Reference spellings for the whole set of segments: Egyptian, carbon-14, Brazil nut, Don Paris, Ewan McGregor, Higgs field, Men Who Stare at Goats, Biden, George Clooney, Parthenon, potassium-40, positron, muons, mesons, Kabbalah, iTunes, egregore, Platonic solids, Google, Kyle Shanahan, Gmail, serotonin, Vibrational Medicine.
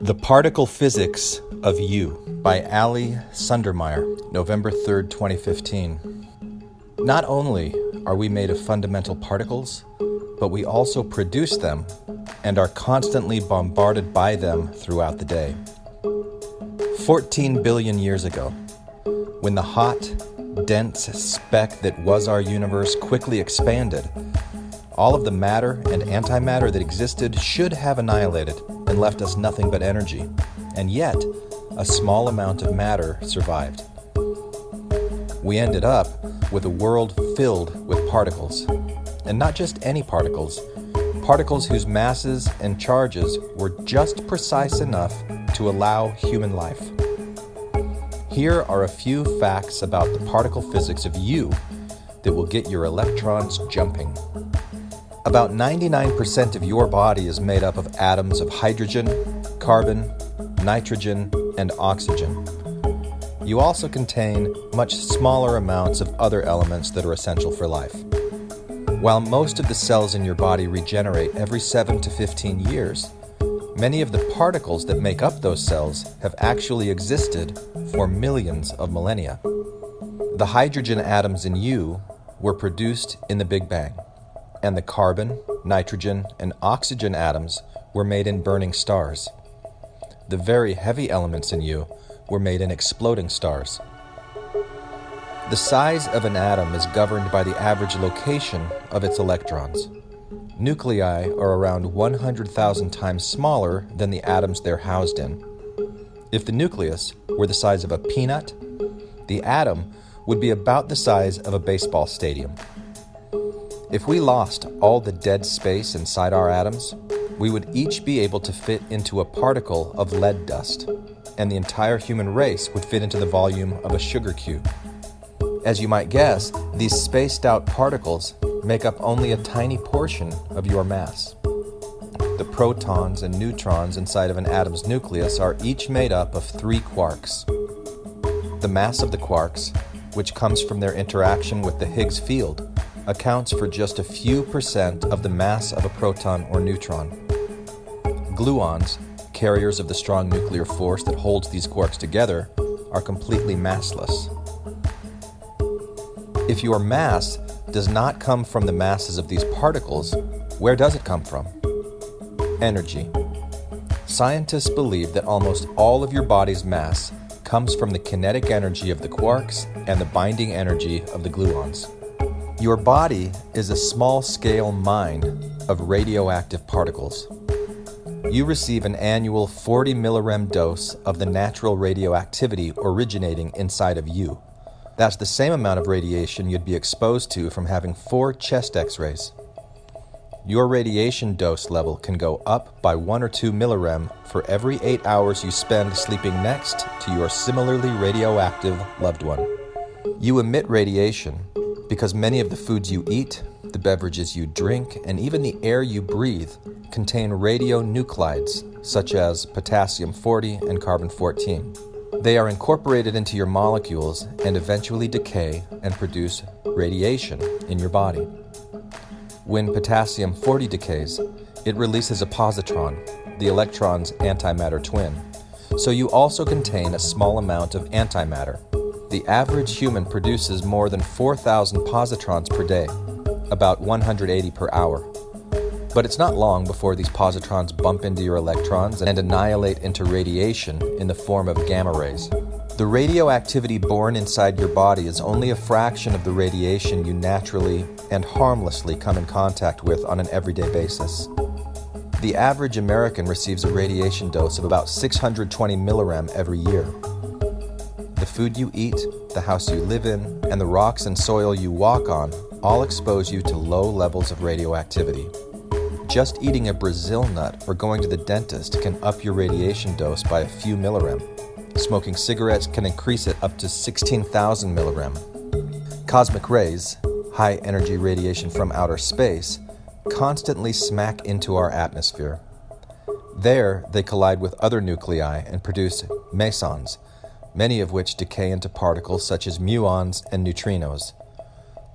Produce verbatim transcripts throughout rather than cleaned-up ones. The Particle Physics of You by Ali Sundermeyer, November third, twenty fifteen. Not only are we made of fundamental particles, but we also produce them and are constantly bombarded by them throughout the day. fourteen billion years ago, when the hot, dense speck that was our universe quickly expanded, all of the matter and antimatter that existed should have annihilated and left us nothing but energy, and yet a small amount of matter survived. We ended up with a world filled with particles, and not just any particles, particles whose masses and charges were just precise enough to allow human life. Here are a few facts about the particle physics of you that will get your electrons jumping. About ninety-nine percent of your body is made up of atoms of hydrogen, carbon, nitrogen, and oxygen. You also contain much smaller amounts of other elements that are essential for life. While most of the cells in your body regenerate every seven to fifteen years, many of the particles that make up those cells have actually existed for millions of millennia. The hydrogen atoms in you were produced in the Big Bang, and the carbon, nitrogen, and oxygen atoms were made in burning stars. The very heavy elements in you were made in exploding stars. The size of an atom is governed by the average location of its electrons. Nuclei are around one hundred thousand times smaller than the atoms they're housed in. If the nucleus were the size of a peanut, the atom would be about the size of a baseball stadium. If we lost all the dead space inside our atoms, we would each be able to fit into a particle of lead dust, and the entire human race would fit into the volume of a sugar cube. As you might guess, these spaced-out particles make up only a tiny portion of your mass. The protons and neutrons inside of an atom's nucleus are each made up of three quarks. The mass of the quarks, which comes from their interaction with the Higgs field, accounts for just a few percent of the mass of a proton or neutron. Gluons, carriers of the strong nuclear force that holds these quarks together, are completely massless. If your mass does not come from the masses of these particles, where does it come from? Energy. Scientists believe that almost all of your body's mass comes from the kinetic energy of the quarks and the binding energy of the gluons. Your body is a small-scale mine of radioactive particles. You receive an annual forty millirem dose of the natural radioactivity originating inside of you. That's the same amount of radiation you'd be exposed to from having four chest x-rays. Your radiation dose level can go up by one or two millirem for every eight hours you spend sleeping next to your similarly radioactive loved one. You emit radiation because many of the foods you eat, the beverages you drink, and even the air you breathe contain radionuclides such as potassium forty and carbon fourteen. They are incorporated into your molecules and eventually decay and produce radiation in your body. When potassium forty decays, it releases a positron, the electron's antimatter twin. So you also contain a small amount of antimatter. The average human produces more than four thousand positrons per day, about one hundred eighty per hour. But it's not long before these positrons bump into your electrons and annihilate into radiation in the form of gamma rays. The radioactivity born inside your body is only a fraction of the radiation you naturally and harmlessly come in contact with on an everyday basis. The average American receives a radiation dose of about six hundred twenty millirem every year. The food you eat, the house you live in, and the rocks and soil you walk on all expose you to low levels of radioactivity. Just eating a Brazil nut or going to the dentist can up your radiation dose by a few millirem. Smoking cigarettes can increase it up to sixteen thousand millirem. Cosmic rays, high-energy radiation from outer space, constantly smack into our atmosphere. There, they collide with other nuclei and produce mesons, many of which decay into particles such as muons and neutrinos.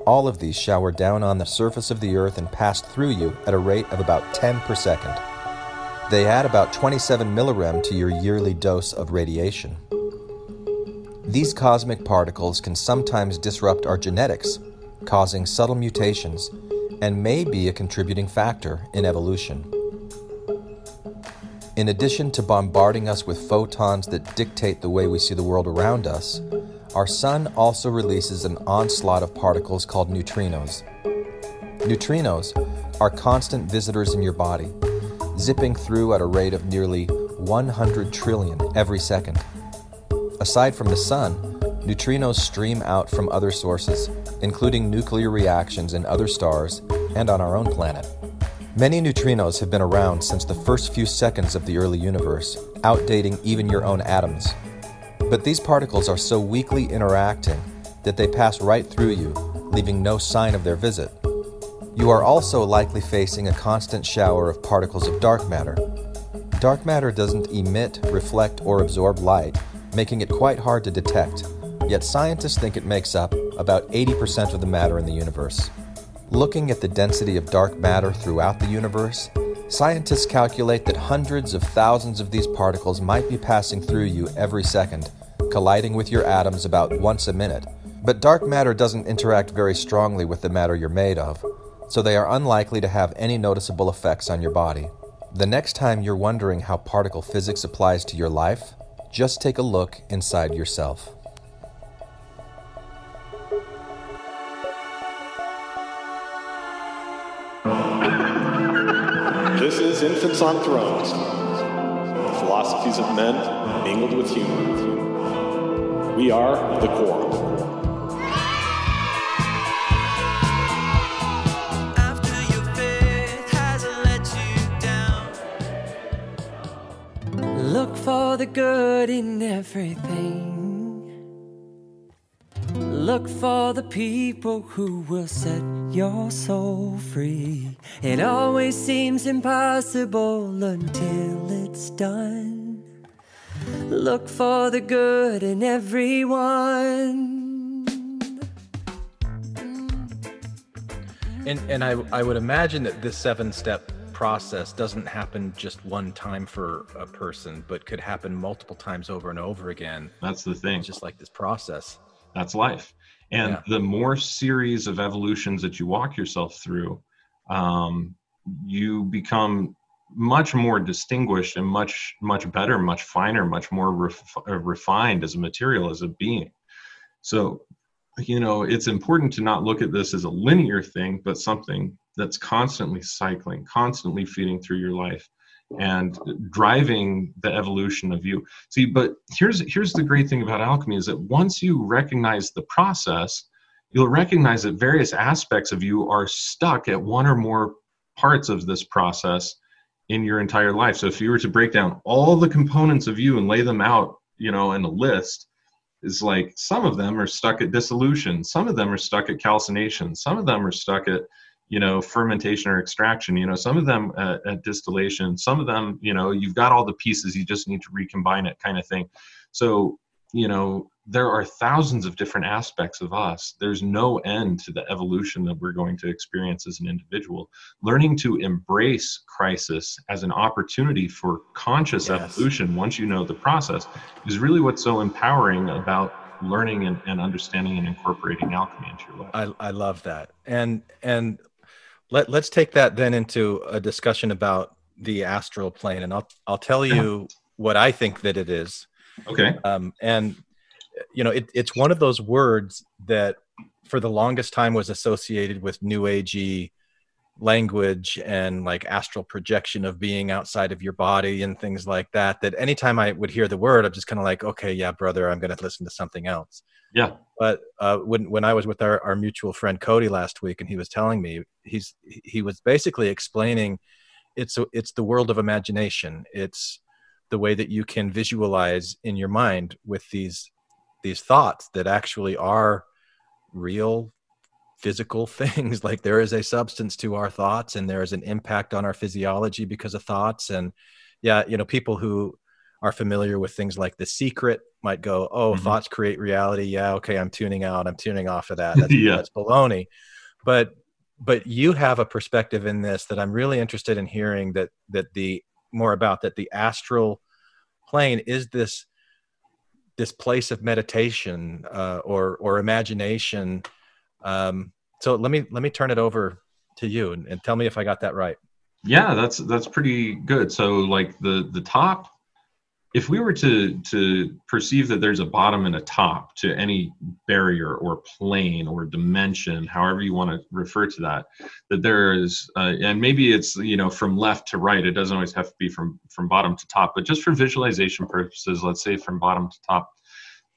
All of these shower down on the surface of the Earth and pass through you at a rate of about ten per second. They add about twenty-seven millirem to your yearly dose of radiation. These cosmic particles can sometimes disrupt our genetics, causing subtle mutations, and may be a contributing factor in evolution. In addition to bombarding us with photons that dictate the way we see the world around us, our sun also releases an onslaught of particles called neutrinos. Neutrinos are constant visitors in your body, zipping through at a rate of nearly one hundred trillion every second. Aside from the sun, neutrinos stream out from other sources, including nuclear reactions in other stars and on our own planet. Many neutrinos have been around since the first few seconds of the early universe, outdating even your own atoms. But these particles are so weakly interacting that they pass right through you, leaving no sign of their visit. You are also likely facing a constant shower of particles of dark matter. Dark matter doesn't emit, reflect, or absorb light, making it quite hard to detect, yet scientists think it makes up about eighty percent of the matter in the universe. Looking at the density of dark matter throughout the universe, scientists calculate that hundreds of thousands of these particles might be passing through you every second, colliding with your atoms about once a minute. But dark matter doesn't interact very strongly with the matter you're made of, so they are unlikely to have any noticeable effects on your body. The next time you're wondering how particle physics applies to your life, just take a look inside yourself. This is Infants on Thrones, the philosophies of men mingled with humor. We are the Quorum. Look for the good in everything. Look for the people who will set your soul free. It always seems impossible until it's done. Look for the good in everyone. And and I, I would imagine that this seven-step process doesn't happen just one time for a person, but could happen multiple times over and over again. That's the thing. It's just like this process. That's life. And yeah. The more series of evolutions that you walk yourself through, um, you become much more distinguished and much, much better, much finer, much more ref- refined as a material, as a being. So, you know, it's important to not look at this as a linear thing, but something that's constantly cycling, constantly feeding through your life and driving the evolution of you. See, but here's here's the great thing about alchemy is that once you recognize the process, you'll recognize that various aspects of you are stuck at one or more parts of this process in your entire life. So if you were to break down all the components of you and lay them out, you know, in a list, it's like some of them are stuck at dissolution, some of them are stuck at calcination, some of them are stuck at you know, fermentation or extraction, you know, some of them uh, at distillation, some of them, you know, you've got all the pieces, you just need to recombine it kind of thing. So, you know, there are thousands of different aspects of us. There's no end to the evolution that we're going to experience as an individual. Learning to embrace crisis as an opportunity for conscious yes. evolution, once you know the process, is really what's so empowering about learning and, and understanding and incorporating alchemy into your life. I, I love that. And, and, Let, let's take that then into a discussion about the astral plane, and I'll I'll tell you what I think that it is. Okay. Um, and you know, it, it's one of those words that, for the longest time, was associated with New Agey language and like astral projection of being outside of your body and things like that. That anytime I would hear the word, I'm just kind of like, okay, yeah, brother, I'm going to listen to something else. Yeah. But uh, when when I was with our, our mutual friend Cody last week, and he was telling me, he's he was basically explaining, it's a, it's the world of imagination. It's the way that you can visualize in your mind with these these thoughts that actually are real physical things. Like there is a substance to our thoughts, and there is an impact on our physiology because of thoughts. And yeah, you know, people who are familiar with things like The Secret might go, oh, mm-hmm. thoughts create reality. Yeah. Okay. I'm tuning out. I'm tuning off of that. That's, yeah. that's baloney. But, but you have a perspective in this that I'm really interested in hearing, that, that the more about, that the astral plane is this this place of meditation uh, or or imagination. Um, so let me let me turn it over to you and, and tell me if I got that right. Yeah, that's that's pretty good. So like the the top, if we were to to perceive that there's a bottom and a top to any barrier or plane or dimension, however you want to refer to that, that there is, uh, and maybe it's, you know, from left to right, it doesn't always have to be from, from bottom to top, but just for visualization purposes, let's say from bottom to top,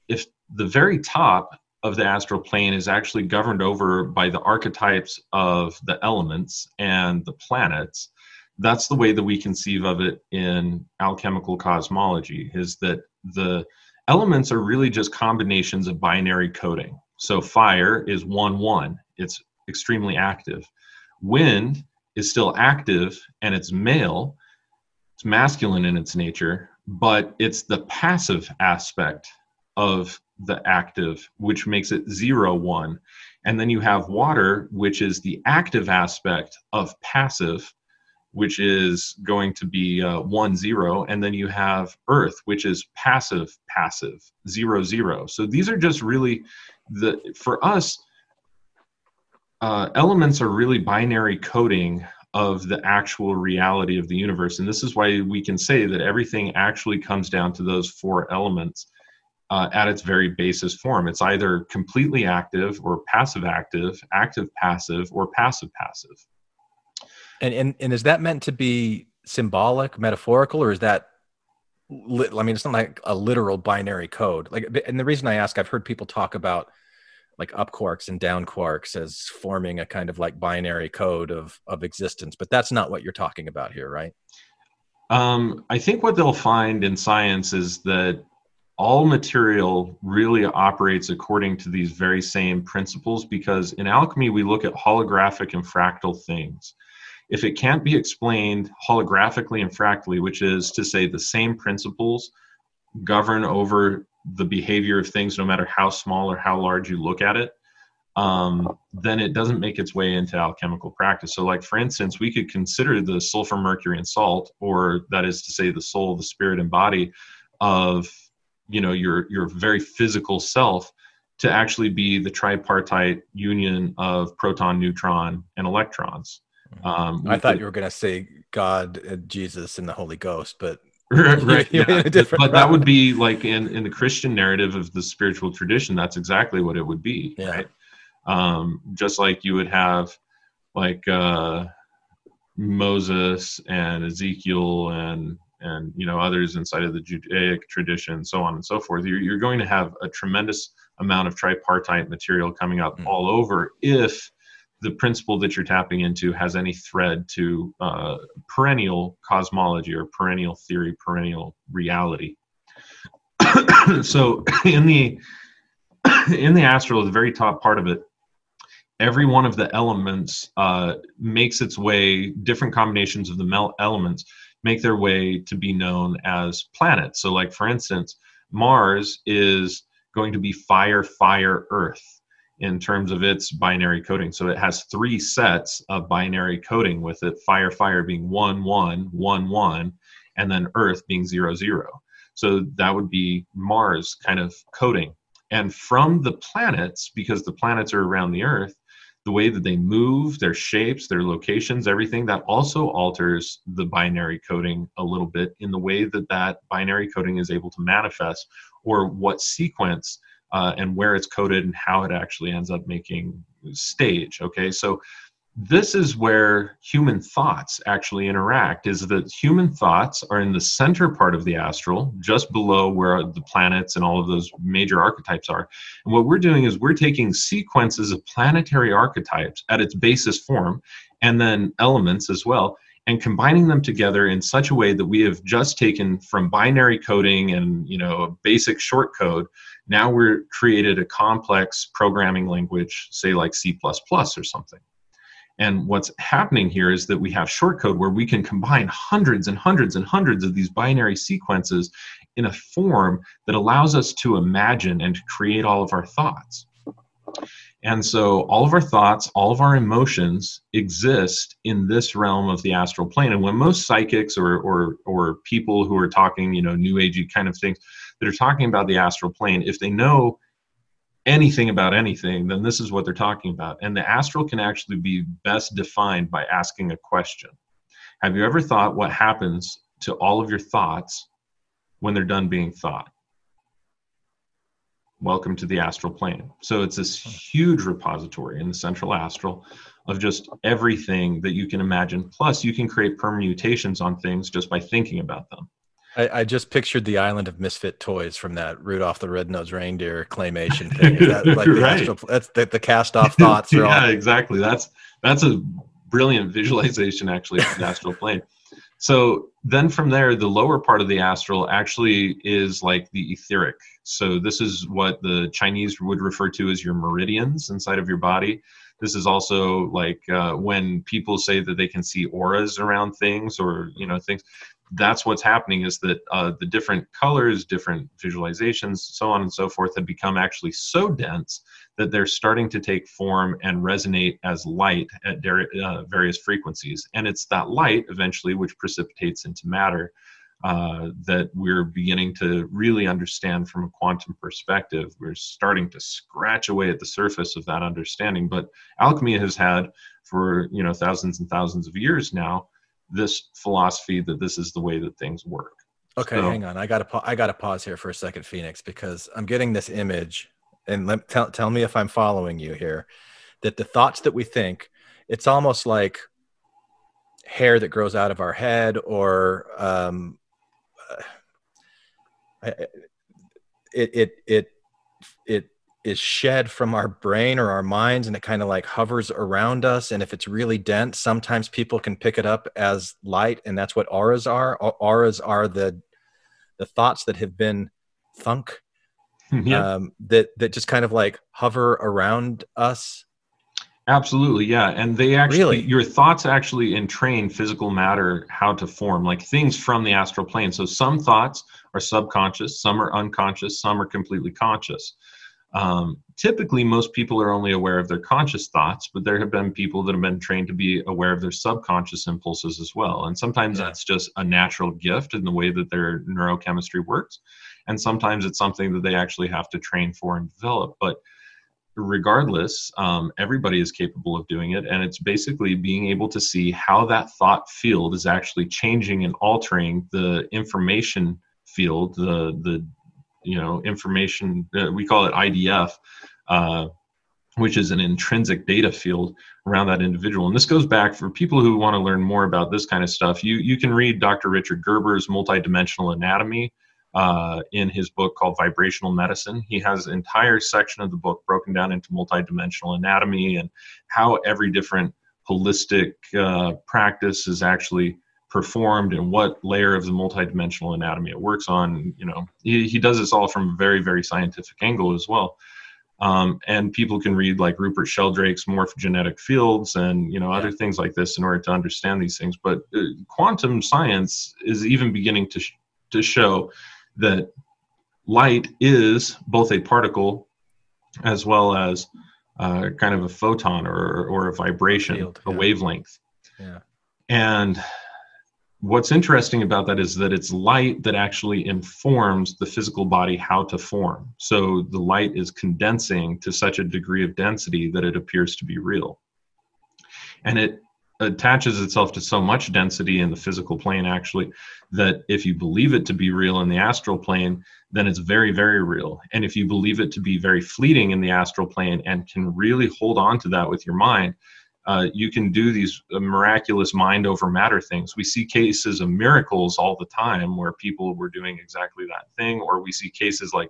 if the very top of the astral plane is actually governed over by the archetypes of the elements and the planets, that's the way that we conceive of it in alchemical cosmology, is that the elements are really just combinations of binary coding. So fire is one, one, it's extremely active. Wind is still active and it's male, it's masculine in its nature, but it's the passive aspect of the active, which makes it zero, one. And then you have water, which is the active aspect of passive, which is going to be uh, one, zero. And then you have earth, which is passive, passive, zero, zero. So these are just really the, for us, uh, elements are really binary coding of the actual reality of the universe. And this is why we can say that everything actually comes down to those four elements uh, at its very basis form. It's either completely active or passive active, active passive, or passive passive. And, and and is that meant to be symbolic, metaphorical, or is that, li- I mean, it's not like a literal binary code. Like, and the reason I ask, I've heard people talk about like up quarks and down quarks as forming a kind of like binary code of, of existence, but that's not what you're talking about here, right? Um, I think what they'll find in science is that all material really operates according to these very same principles, because in alchemy, we look at holographic and fractal things. If it can't be explained holographically and fractally, which is to say the same principles govern over the behavior of things, no matter how small or how large you look at it, um, then it doesn't make its way into alchemical practice. So like, for instance, we could consider the sulfur, mercury, and salt, or that is to say the soul, the spirit, and body of, you know, your, your very physical self to actually be the tripartite union of proton, neutron, and electrons. Um, I thought the, you were going to say God, uh, Jesus, and the Holy Ghost, but right, yeah. But route. That would be like in, in the Christian narrative of the spiritual tradition. That's exactly what it would be, yeah. Right? Um, just like you would have like uh, Moses and Ezekiel and and you know others inside of the Judaic tradition, so on and so forth. You're, you're going to have a tremendous amount of tripartite material coming up mm. all over if the principle that you're tapping into has any thread to uh, perennial cosmology or perennial theory, perennial reality. So in the in the astral, the very top part of it, every one of the elements uh, makes its way, different combinations of the mel- elements make their way to be known as planets. So like, for instance, Mars is going to be fire, fire, earth, in terms of its binary coding. So it has three sets of binary coding with it, fire, fire being one, one, one, one, and then earth being zero, zero. So that would be Mars kind of coding. And from the planets, because the planets are around the earth, the way that they move, their shapes, their locations, everything, that also alters the binary coding a little bit in the way that that binary coding is able to manifest, or what sequence Uh, and where it's coded and how it actually ends up making stage, okay? So this is where human thoughts actually interact, is that human thoughts are in the center part of the astral, just below where the planets and all of those major archetypes are. And what we're doing is we're taking sequences of planetary archetypes at its basis form, and then elements as well, and combining them together in such a way that we have just taken from binary coding and, you know, a basic short code. Now we're created a complex programming language, say like C plus plus or something. And what's happening here is that we have short code where we can combine hundreds and hundreds and hundreds of these binary sequences in a form that allows us to imagine and to create all of our thoughts. And so all of our thoughts, all of our emotions exist in this realm of the astral plane. And when most psychics or or or people who are talking, you know, new agey kind of things that are talking about the astral plane, if they know anything about anything, then this is what they're talking about. And the astral can actually be best defined by asking a question. Have you ever thought what happens to all of your thoughts when they're done being thought? Welcome to the astral plane. So it's this huge repository in the central astral of just everything that you can imagine. Plus, you can create permutations on things just by thinking about them. I, I just pictured the island of misfit toys from that Rudolph the Red-Nosed Reindeer claymation thing. Is that like the right. astral, that's the, the cast-off thoughts. Are yeah, all- exactly. That's that's a brilliant visualization, actually, of the astral plane. So then from there, the lower part of the astral actually is like the etheric. So this is what the Chinese would refer to as your meridians inside of your body. This is also like uh, when people say that they can see auras around things or, you know, things. That's what's happening, is that uh, the different colors, different visualizations, so on and so forth, have become actually so dense that they're starting to take form and resonate as light at der- uh, various frequencies. And it's that light eventually which precipitates into matter uh, that we're beginning to really understand from a quantum perspective. We're starting to scratch away at the surface of that understanding. But alchemy has had for, you know, thousands and thousands of years now this philosophy that this is the way that things work. Okay, so, hang on. I got to I got to pause here for a second, Phoenix, because I'm getting this image. And let, tell, tell me if I'm following you here, that the thoughts that we think, it's almost like hair that grows out of our head, or um, it, it, it, it is shed from our brain or our minds, and it kind of like hovers around us. And if it's really dense, sometimes people can pick it up as light, and that's what auras are. Auras are the the thoughts that have been thunk. Yeah. Um, that, that just kind of like hover around us. Absolutely. Yeah. And they actually, really? your thoughts actually entrain physical matter, how to form like things from the astral plane. So some thoughts are subconscious, some are unconscious, some are completely conscious. Um, typically most people are only aware of their conscious thoughts, but there have been people that have been trained to be aware of their subconscious impulses as well. And sometimes yeah. that's just a natural gift in the way that their neurochemistry works. And sometimes it's something that they actually have to train for and develop. But regardless, um, everybody is capable of doing it. And it's basically being able to see how that thought field is actually changing and altering the information field, the, the you know, information, uh, we call it I D F, uh, which is an intrinsic data field around that individual. And this goes back, for people who want to learn more about this kind of stuff, you, you can read Doctor Richard Gerber's Multidimensional Anatomy. Uh, in his book called Vibrational Medicine, he has an entire section of the book broken down into multidimensional anatomy and how every different holistic uh, practice is actually performed and what layer of the multidimensional anatomy it works on. You know, he, he does this all from a very, very scientific angle as well. Um, and people can read like Rupert Sheldrake's Morphogenetic Fields and, you know, other things like this in order to understand these things. But uh, quantum science is even beginning to sh- to show that light is both a particle as well as uh, kind of a photon or, or a vibration, Field, a yeah. wavelength. Yeah. And what's interesting about that is that it's light that actually informs the physical body how to form. So the light is condensing to such a degree of density that it appears to be real. And it attaches itself to so much density in the physical plane, actually, that if you believe it to be real in the astral plane, then it's very, very real. And if you believe it to be very fleeting in the astral plane and can really hold on to that with your mind, uh, you can do these miraculous mind over matter things. We see cases of miracles all the time where people were doing exactly that thing, or we see cases like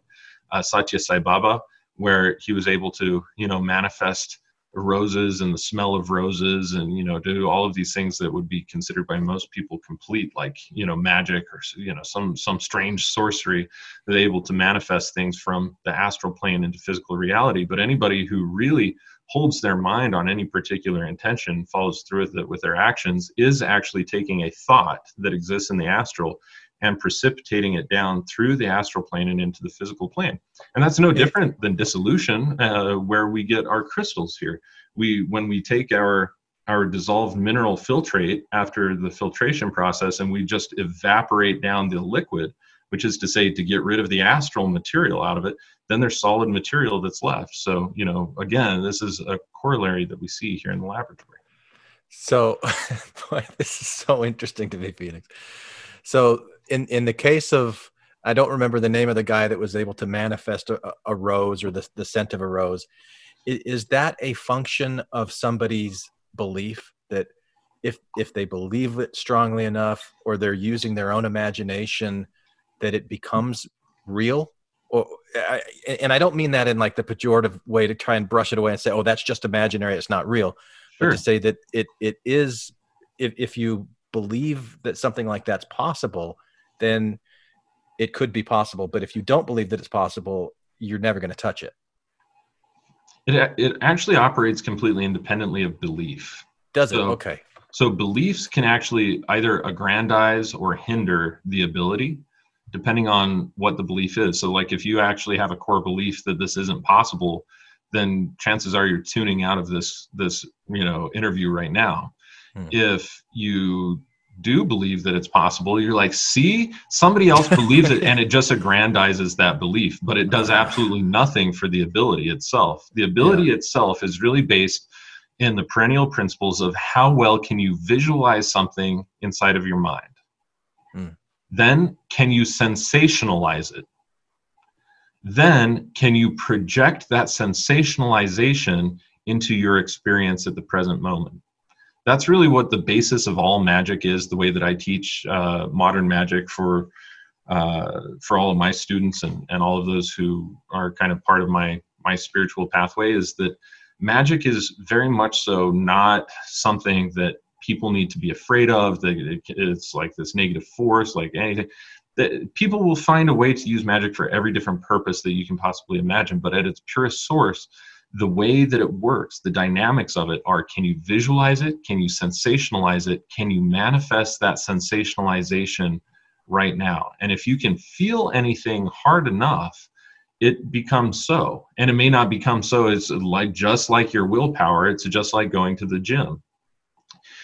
uh, Satya Sai Baba, where he was able to, you know, manifest roses and the smell of roses and, you know, do all of these things that would be considered by most people complete, like, you know, magic or, you know, some some strange sorcery, that they're able to manifest things from the astral plane into physical reality. But anybody who really holds their mind on any particular intention, follows through with it with their actions, is actually taking a thought that exists in the astral and precipitating it down through the astral plane and into the physical plane. And that's no different than dissolution, uh, where we get our crystals here. We, when we take our, our dissolved mineral filtrate after the filtration process and we just evaporate down the liquid, which is to say to get rid of the astral material out of it, then there's solid material that's left. So, you know, again, this is a corollary that we see here in the laboratory. So, boy, this is so interesting to me, Phoenix. So in, in the case of, I don't remember the name of the guy that was able to manifest a, a rose or the, the scent of a rose. Is, is that a function of somebody's belief that if if they believe it strongly enough, or they're using their own imagination, that it becomes real? Or, I, and I don't mean that in like the pejorative way to try and brush it away and say, oh, that's just imaginary, it's not real. Sure. But to say that it it is, if, if you believe that something like that's possible, then it could be possible. But if you don't believe that it's possible, you're never going to touch it. It it actually operates completely independently of belief. Does it? So, okay. So beliefs can actually either aggrandize or hinder the ability, depending on what the belief is. So like if you actually have a core belief that this isn't possible, then chances are you're tuning out of this, this, you know, interview right now. Hmm. If you do believe that it's possible, you're like, see, somebody else believes it, and it just aggrandizes that belief, but it does absolutely nothing for the ability itself. The ability yeah. itself is really based in the perennial principles of how well can you visualize something inside of your mind? Hmm. Then can you sensationalize it? Then can you project that sensationalization into your experience at the present moment? That's really what the basis of all magic is, the way that I teach uh, modern magic for uh, for all of my students and, and all of those who are kind of part of my, my spiritual pathway, is that magic is very much so not something that people need to be afraid of, that it's like this negative force, like anything. That people will find a way to use magic for every different purpose that you can possibly imagine, but at its purest source, the way that it works, the dynamics of it are, can you visualize it? Can you sensationalize it? Can you manifest that sensationalization right now? And if you can feel anything hard enough, it becomes so. And it may not become so. It's like just like your willpower. It's just like going to the gym.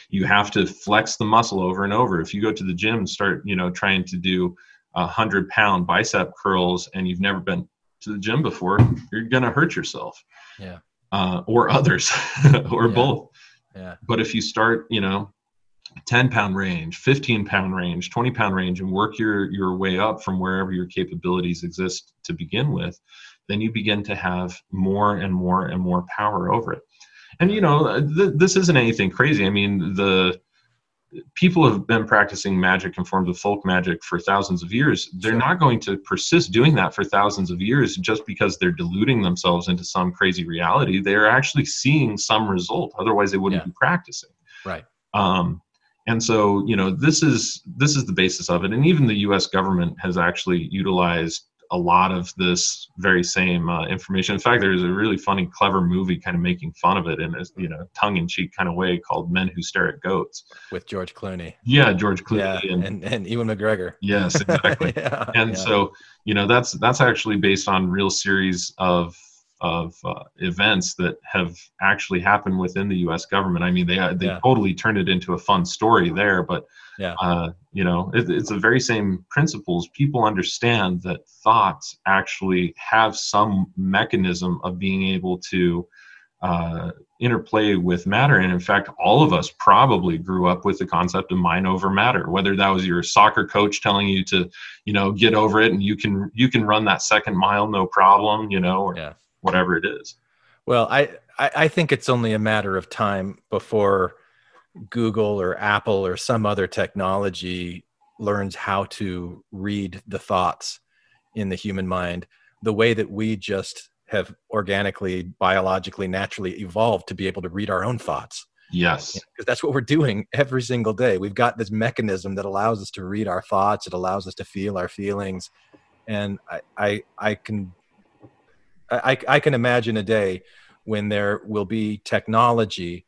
You have to flex the muscle over and over. If you go to the gym and start, you know, trying to do a hundred pound bicep curls and you've never been to the gym before, you're going to hurt yourself. Yeah. Uh, or others or yeah. both. Yeah. But if you start, you know, ten pound range, fifteen pound range, twenty pound range, and work your, your way up from wherever your capabilities exist to begin with, then you begin to have more and more and more power over it. And, you know, th- this isn't anything crazy. I mean, the people have been practicing magic and forms of folk magic for thousands of years. They're sure. not going to persist doing that for thousands of years just because they're deluding themselves into some crazy reality. They're actually seeing some result. Otherwise, they wouldn't yeah. be practicing. Right. Um, and so, you know, this is this is the basis of it. And even the U S government has actually utilized a lot of this very same uh, information. In fact, there's a really funny, clever movie kind of making fun of it in a, you know, tongue-in-cheek kind of way called Men Who Stare at Goats. With George Clooney. Yeah, George Clooney. Yeah, and, and, and Ewan McGregor. Yes, exactly. yeah, and yeah. so, you know, that's that's actually based on real series of of uh, events that have actually happened within the U S government. I mean, they they yeah. totally turned it into a fun story there, but yeah. uh, you know, it, it's the very same principles. People understand that thoughts actually have some mechanism of being able to uh, interplay with matter. And in fact, all of us probably grew up with the concept of mind over matter, whether that was your soccer coach telling you to, you know, get over it and you can, you can run that second mile, no problem, you know, or yeah. whatever it is. Well, I, I, I think it's only a matter of time before Google or Apple or some other technology learns how to read the thoughts in the human mind, the way that we just have organically, biologically, naturally evolved to be able to read our own thoughts. Yes. Because you know, that's what we're doing every single day. We've got this mechanism that allows us to read our thoughts. It allows us to feel our feelings. And I, I, I can I, I can imagine a day when there will be technology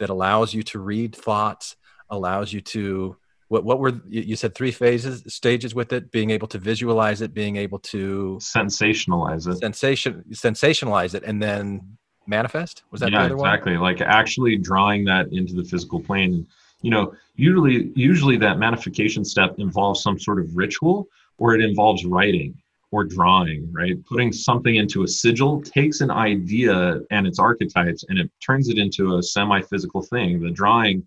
that allows you to read thoughts, allows you to What what were you said three phases stages with it? Being able to visualize it, being able to sensationalize it, sensation sensationalize it, and then manifest. Was that yeah, the other exactly. one? Like actually drawing that into the physical plane. You know, usually usually that manifestation step involves some sort of ritual, or it involves writing or drawing. Right, putting something into a sigil takes an idea and its archetypes, and it turns it into a semi-physical thing. The drawing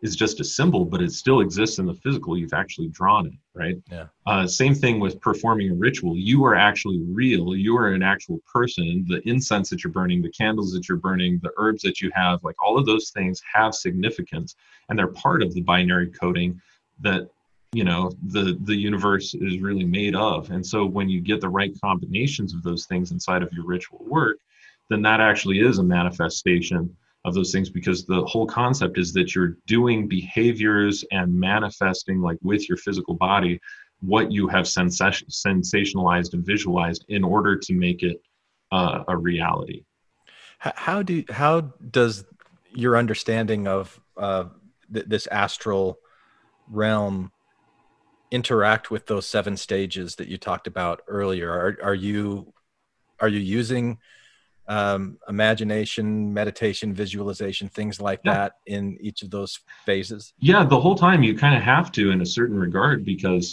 is just a symbol, but it still exists in the physical. You've actually drawn it, right? Yeah. Uh, same thing with performing a ritual. You are actually real. You are an actual person. The incense that you're burning, the candles that you're burning, the herbs that you have, like all of those things have significance, and they're part of the binary coding that, you know, the, the universe is really made of. And so when you get the right combinations of those things inside of your ritual work, then that actually is a manifestation of those things, because the whole concept is that you're doing behaviors and manifesting, like with your physical body, what you have sens- sensationalized and visualized in order to make it uh, a reality. How do how does your understanding of uh, th- this astral realm interact with those seven stages that you talked about earlier? Are are you are you using Um, imagination, meditation, visualization, things like yeah. that in each of those phases? Yeah, the whole time you kind of have to in a certain regard, because,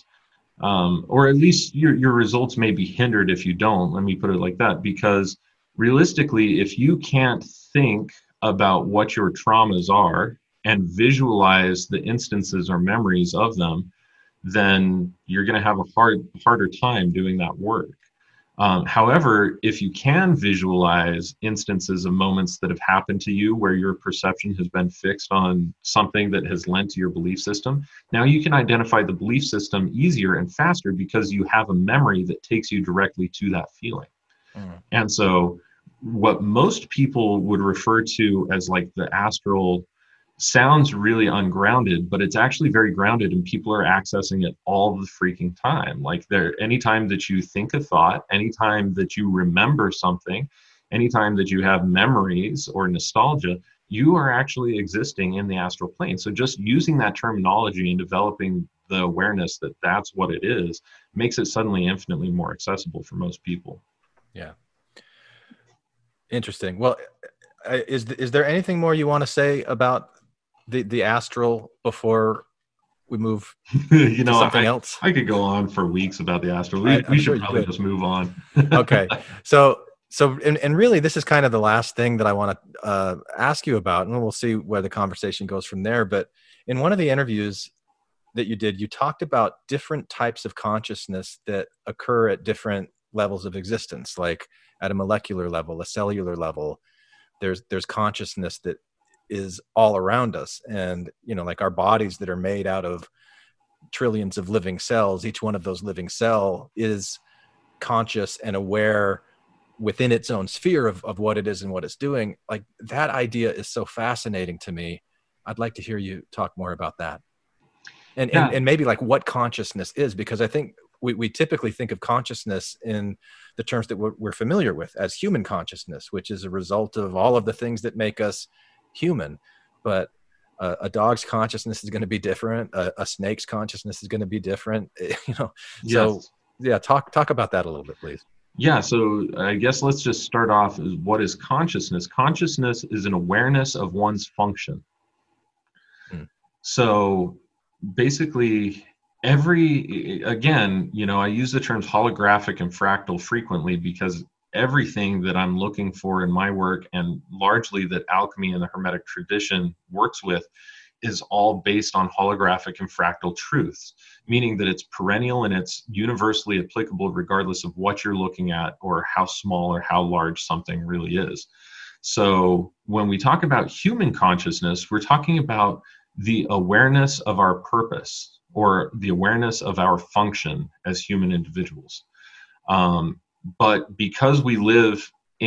um, or at least your your results may be hindered if you don't, let me put it like that, because realistically, if you can't think about what your traumas are and visualize the instances or memories of them, then you're going to have a hard harder time doing that work. Um, however, if you can visualize instances of moments that have happened to you where your perception has been fixed on something that has lent to your belief system, now you can identify the belief system easier and faster because you have a memory that takes you directly to that feeling. Mm. And so what most people would refer to as like the astral sounds really ungrounded, but it's actually very grounded, and people are accessing it all the freaking time. Like there, anytime that you think a thought, anytime that you remember something, anytime that you have memories or nostalgia, you are actually existing in the astral plane. So just using that terminology and developing the awareness that that's what it is makes it suddenly infinitely more accessible for most people. Yeah. Interesting. Well, is is there anything more you want to say about The, the astral before we move you know, to something I, else? I could go on for weeks about the astral. We, I, we should sure probably just move on. Okay. So, so and, and really this is kind of the last thing that I want to uh, ask you about, and we'll see where the conversation goes from there. But in one of the interviews that you did, you talked about different types of consciousness that occur at different levels of existence, like at a molecular level, a cellular level. There's there's consciousness that is all around us, and you know, like our bodies that are made out of trillions of living cells, each one of those living cell is conscious and aware within its own sphere of, of what it is and what it's doing. Like that idea is so fascinating to me. I'd like to hear you talk more about that, and yeah. and, and maybe like what consciousness is, because I think we, we typically think of consciousness in the terms that we're, we're familiar with as human consciousness, which is a result of all of the things that make us human, but uh, a dog's consciousness is going to be different. A, a snake's consciousness is going to be different. You know, so yes. yeah, talk talk about that a little bit, please. Yeah, so I guess let's just start off with what is consciousness. Consciousness is an awareness of one's function. Hmm. So basically, every again, you know, I use the terms holographic and fractal frequently because everything that I'm looking for in my work, and largely that alchemy and the Hermetic tradition works with, is all based on holographic and fractal truths, meaning that it's perennial and it's universally applicable regardless of what you're looking at or how small or how large something really is. So when we talk about human consciousness, we're talking about the awareness of our purpose or the awareness of our function as human individuals. Um, But because we live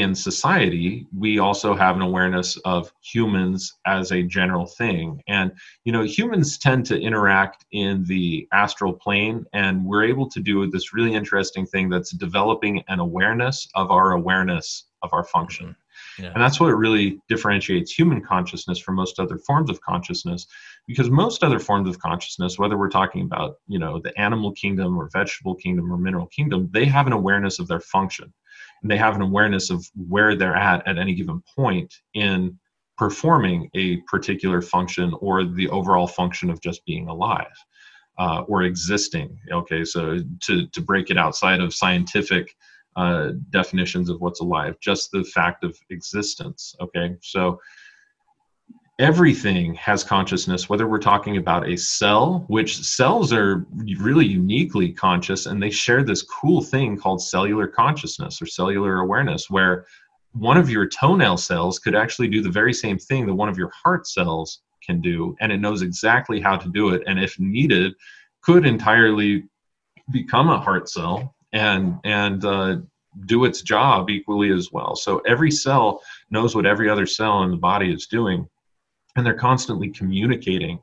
in society, we also have an awareness of humans as a general thing. And, you know, humans tend to interact in the astral plane, and we're able to do this really interesting thing that's developing an awareness of our awareness of our function. Yeah. And that's what really differentiates human consciousness from most other forms of consciousness, because most other forms of consciousness, whether we're talking about, you know, the animal kingdom or vegetable kingdom or mineral kingdom, they have an awareness of their function, and they have an awareness of where they're at at any given point in performing a particular function or the overall function of just being alive. Uh, or existing. Okay, so to, to break it outside of scientific uh, definitions of what's alive, just the fact of existence. Okay, so everything has consciousness, whether we're talking about a cell, which cells are really uniquely conscious, and they share this cool thing called cellular consciousness or cellular awareness, where one of your toenail cells could actually do the very same thing that one of your heart cells can do, and it knows exactly how to do it, and if needed could entirely become a heart cell and and uh, do its job equally as well. So every cell knows what every other cell in the body is doing, and they're constantly communicating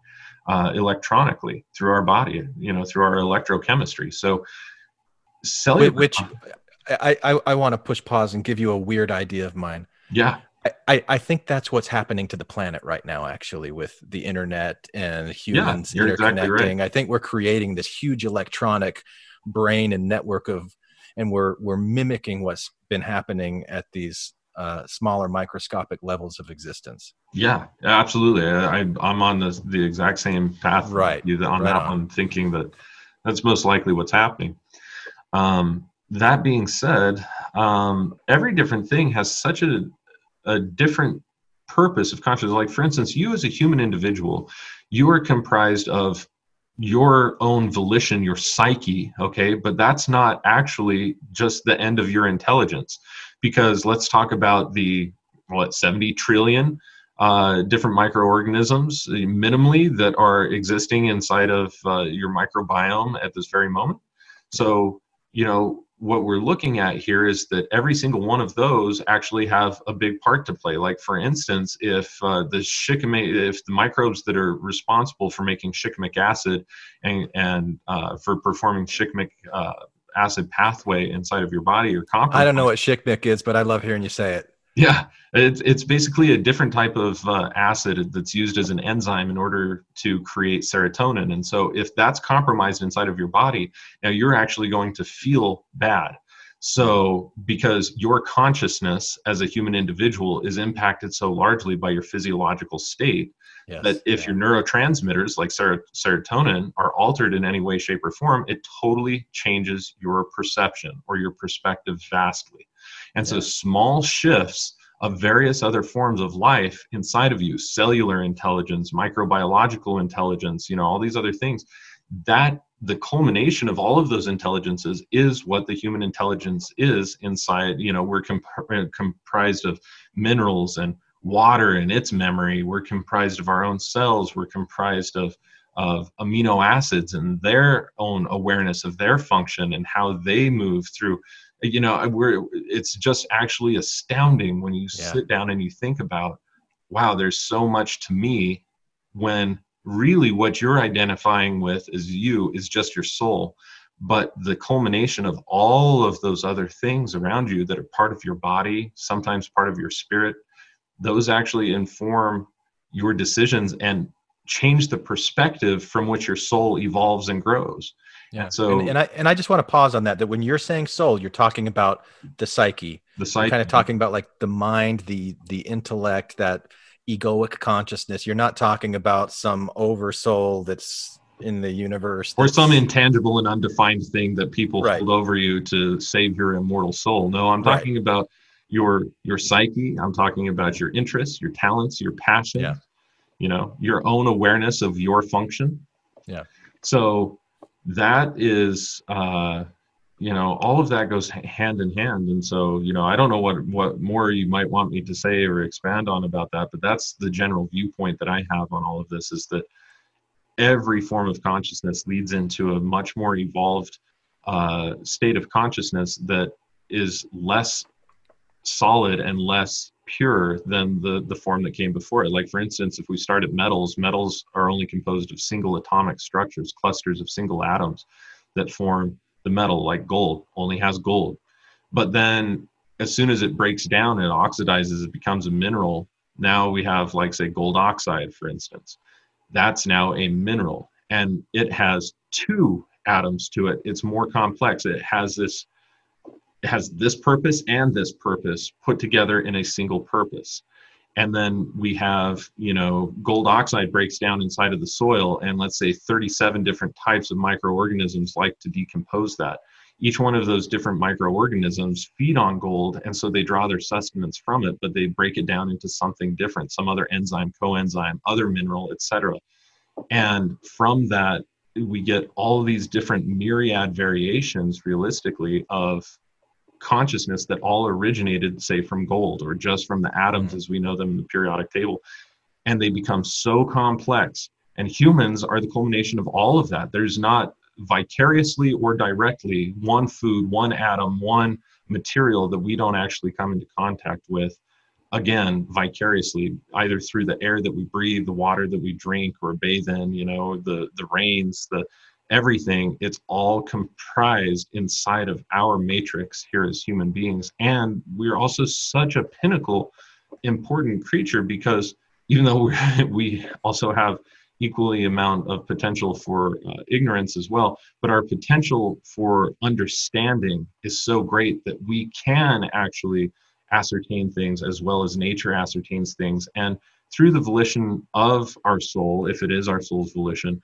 uh, electronically through our body, you know, through our electrochemistry. So cellular, which I I, I want to push pause and give you a weird idea of mine. Yeah. I, I think that's what's happening to the planet right now, actually, with the internet and humans yeah, interconnecting. Exactly right. I think we're creating this huge electronic brain and network of, and we're we're mimicking what's been happening at these uh, smaller microscopic levels of existence. Yeah, absolutely. I, I'm on the the exact same path. Right. On right that on. one, thinking that that's most likely what's happening. Um, that being said, um, every different thing has such a a different purpose of consciousness. Like, for instance, you as a human individual, you are comprised of your own volition, your psyche, okay? But that's not actually just the end of your intelligence, because let's talk about the, what, seventy trillion uh, different microorganisms, minimally, that are existing inside of uh, your microbiome at this very moment. So, you know, what we're looking at here is that every single one of those actually have a big part to play. Like, for instance, if uh, the shikimate, if the microbes that are responsible for making shikimic acid and and uh, for performing shikimic uh, acid pathway inside of your body are compromised. I don't know what shikimic is, but I love hearing you say it. Yeah, it's it's basically a different type of uh, acid that's used as an enzyme in order to create serotonin. And so if that's compromised inside of your body, now you're actually going to feel bad. So because your consciousness as a human individual is impacted so largely by your physiological state, yes, that if yeah. your neurotransmitters like ser- serotonin are altered in any way, shape, or form, it totally changes your perception or your perspective vastly. And so small shifts of various other forms of life inside of you, cellular intelligence, microbiological intelligence, you know, all these other things, that the culmination of all of those intelligences is what the human intelligence is inside. You know, we're comp- comprised of minerals and water and its memory. We're comprised of our own cells. We're comprised of of amino acids and their own awareness of their function and how they move through. You know, we're, it's just actually astounding when you yeah. sit down and you think about, wow, there's so much to me, when really what you're identifying with is you, is just your soul. But the culmination of all of those other things around you that are part of your body, sometimes part of your spirit, those actually inform your decisions and change the perspective from which your soul evolves and grows. Yeah. So, and, and I and I just want to pause on that. That when you're saying soul, you're talking about the psyche. The psyche. You're kind of talking about like the mind, the the intellect, that egoic consciousness. You're not talking about some oversoul that's in the universe, or some intangible and undefined thing that people right. hold over you to save your immortal soul. No, I'm talking right. about your your psyche. I'm talking about your interests, your talents, your passions. Yeah. You know, your own awareness of your function. Yeah. So. That is, uh, you know, all of that goes hand in hand. And so, you know, I don't know what, what more you might want me to say or expand on about that, but that's the general viewpoint that I have on all of this, is that every form of consciousness leads into a much more evolved uh, state of consciousness that is less solid and less pure than the, the form that came before it. Like, for instance, if we start at metals, metals are only composed of single atomic structures, clusters of single atoms that form the metal, like gold only has gold. But then as soon as it breaks down and oxidizes, it becomes a mineral. Now we have, like, say, gold oxide, for instance. That's now a mineral, and it has two atoms to it. It's more complex. It has this, it has this purpose and this purpose put together in a single purpose. And then we have, you know, gold oxide breaks down inside of the soil, and let's say thirty-seven different types of microorganisms like to decompose that. Each one of those different microorganisms feed on gold, and so they draw their sustenance from it, but they break it down into something different, some other enzyme, coenzyme, other mineral, et cetera. And from that, we get all these different myriad variations, realistically, of consciousness that all originated, say, from gold, or just from the atoms as we know them in the periodic table. And they become so complex. And humans are the culmination of all of that. There's not vicariously or directly one food, one atom, one material that we don't actually come into contact with, again, vicariously, either through the air that we breathe, the water that we drink or bathe in, you know, the the rains, the everything. It's all comprised inside of our matrix here as human beings. And we're also such a pinnacle important creature, because even though we're, we also have equally amount of potential for uh, ignorance as well, but our potential for understanding is so great that we can actually ascertain things as well as nature ascertains things. And through the volition of our soul, if it is our soul's volition,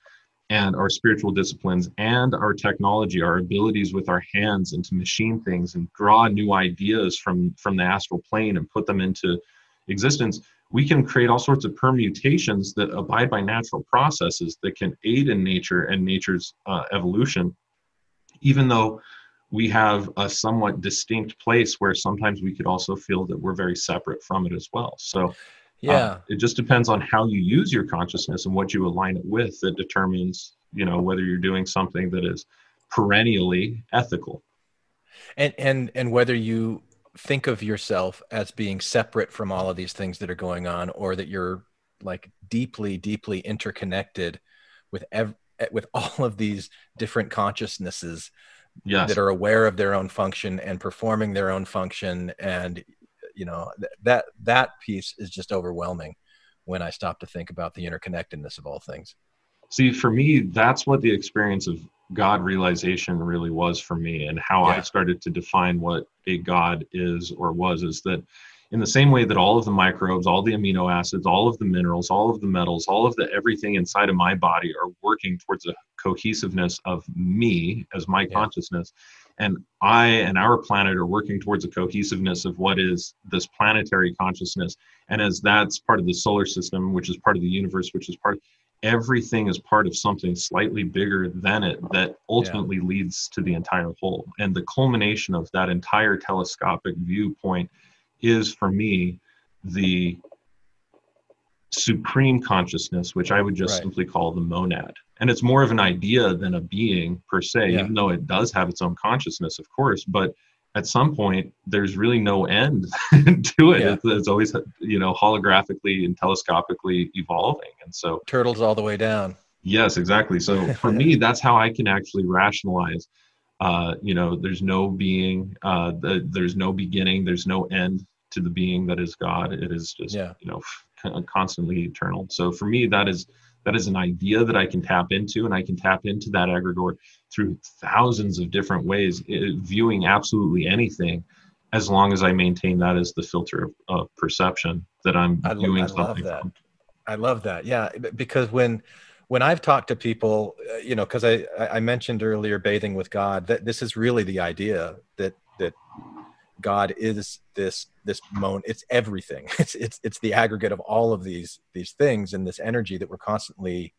and our spiritual disciplines and our technology, our abilities with our hands and to machine things and draw new ideas from, from the astral plane and put them into existence, we can create all sorts of permutations that abide by natural processes that can aid in nature and nature's uh, evolution, even though we have a somewhat distinct place where sometimes we could also feel that we're very separate from it as well. So yeah, uh, it just depends on how you use your consciousness and what you align it with that determines, you know, whether you're doing something that is perennially ethical. And, and, and whether you think of yourself as being separate from all of these things that are going on, or that you're like deeply, deeply interconnected with ev- with all of these different consciousnesses. Yes. That are aware of their own function and performing their own function. And, you know, th- that, that piece is just overwhelming when I stop to think about the interconnectedness of all things. See, for me, that's what the experience of God realization really was for me, and how yeah. I started to define what a God is or was, is that in the same way that all of the microbes, all the amino acids, all of the minerals, all of the metals, all of the everything inside of my body are working towards a cohesiveness of me as my yeah. consciousness, and I and our planet are working towards a cohesiveness of what is this planetary consciousness, and as that's part of the solar system, which is part of the universe, which is part of everything, is part of something slightly bigger than it that ultimately yeah. leads to the entire whole. And the culmination of that entire telescopic viewpoint is, for me, the supreme consciousness, which I would just right. simply call the monad. And it's more of an idea than a being per se, yeah. even though it does have its own consciousness, of course. But at some point, there's really no end to it. Yeah. It's, it's always, you know, holographically and telescopically evolving. And so turtles all the way down. Yes, exactly. So for me, that's how I can actually rationalize, uh, you know, there's no being, uh, the, there's no beginning, there's no end to the being that is God. It is just, yeah. you know, constantly eternal. So for me, that is That is an idea that I can tap into, and I can tap into that egregore through thousands of different ways, it, viewing absolutely anything, as long as I maintain that as the filter of, of perception that I'm I lo- viewing I something love that. From. I love that. Yeah, because when when I've talked to people, uh, you know, because I, I mentioned earlier bathing with God, that this is really the idea that that God is this this moan. It's everything. It's it's it's the aggregate of all of these these things and this energy that we're constantly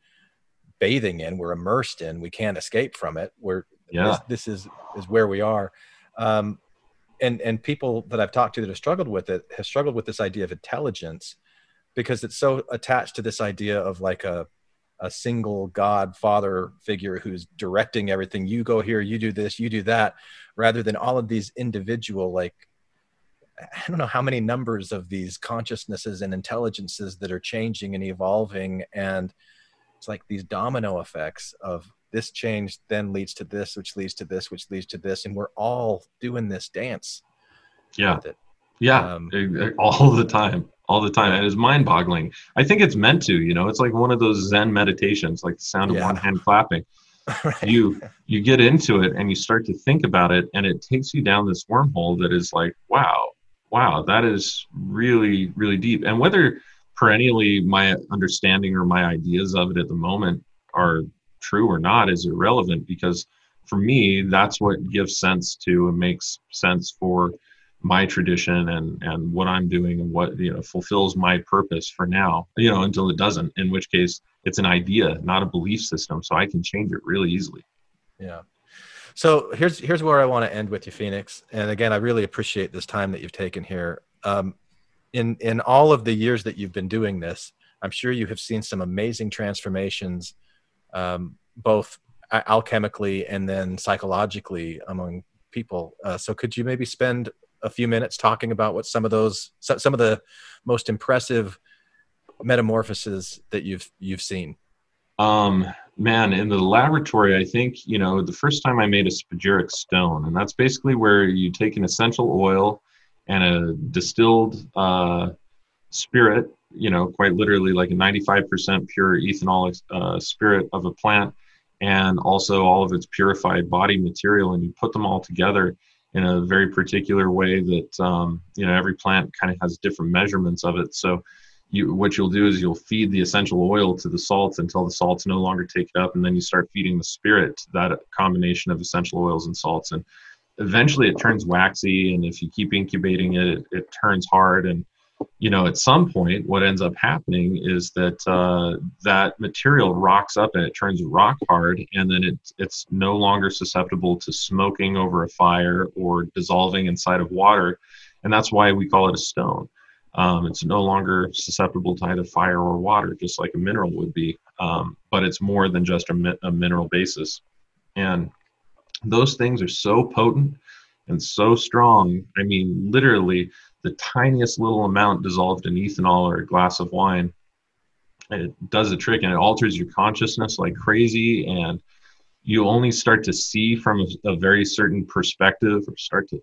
bathing in. We're immersed in. We can't escape from it. We're yeah. This, this is is where we are. Um, and and people that I've talked to that have struggled with it have struggled with this idea of intelligence, because it's so attached to this idea of like a a single God father figure who's directing everything. You go here, you do this, you do that, rather than all of these individual, like, I don't know how many numbers of these consciousnesses and intelligences that are changing and evolving. And it's like these domino effects of this change then leads to this, which leads to this, which leads to this. And we're all doing this dance yeah with it. yeah um, all the time all the time and it's mind-boggling. I think it's meant to, you know, it's like one of those Zen meditations, like the sound of yeah. one hand clapping. Right. You you get into it and you start to think about it, and it takes you down this wormhole that is like, wow, wow, that is really, really deep. And whether perennially my understanding or my ideas of it at the moment are true or not is irrelevant, because for me, that's what gives sense to and makes sense for my tradition and, and what I'm doing and what, you know, fulfills my purpose for now, you know, until it doesn't, in which case it's an idea, not a belief system. So I can change it really easily. Yeah. So here's, here's where I want to end with you, Phoenix. And again, I really appreciate this time that you've taken here. Um, in, in all of the years that you've been doing this, I'm sure you have seen some amazing transformations, um, both alchemically and then psychologically among people. Uh, so could you maybe spend a few minutes talking about what some of those, some of the most impressive metamorphoses that you've, you've seen? Um, man, in the laboratory, I think, you know, the first time I made a spagyric stone, and that's basically where you take an essential oil and a distilled, uh, spirit, you know, quite literally like a ninety-five percent pure ethanol, uh, spirit of a plant, and also all of its purified body material, and you put them all together in a very particular way that, um, you know, every plant kind of has different measurements of it. So you, what you'll do is you'll feed the essential oil to the salts until the salts no longer take it up, and then you start feeding the spirit to that combination of essential oils and salts. And eventually it turns waxy, and if you keep incubating it, it, it turns hard. And, you know, at some point what ends up happening is that uh, that material rocks up and it turns rock hard, and then it, it's no longer susceptible to smoking over a fire or dissolving inside of water. And that's why we call it a stone. Um, it's no longer susceptible to either fire or water, just like a mineral would be. Um, but it's more than just a, mi- a mineral basis. And those things are so potent and so strong. I mean, literally, the tiniest little amount dissolved in ethanol or a glass of wine, it does the trick, and it alters your consciousness like crazy. And you only start to see from a very certain perspective, or start to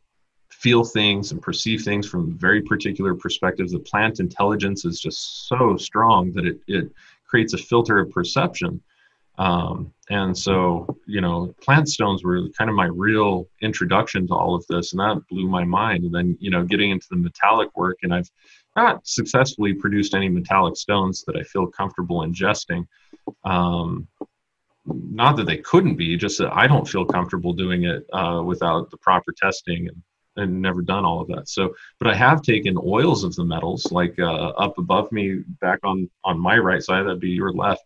feel things and perceive things from very particular perspectives. The plant intelligence is just so strong that it, it creates a filter of perception. Um, and so, you know, plant stones were kind of my real introduction to all of this, and that blew my mind. And then, you know, getting into the metallic work, and I've not successfully produced any metallic stones that I feel comfortable ingesting. Um, not that they couldn't be, just that I don't feel comfortable doing it, uh, without the proper testing, and, and never done all of that. So, but I have taken oils of the metals, like, uh, up above me, back on, on my right side, that'd be your left.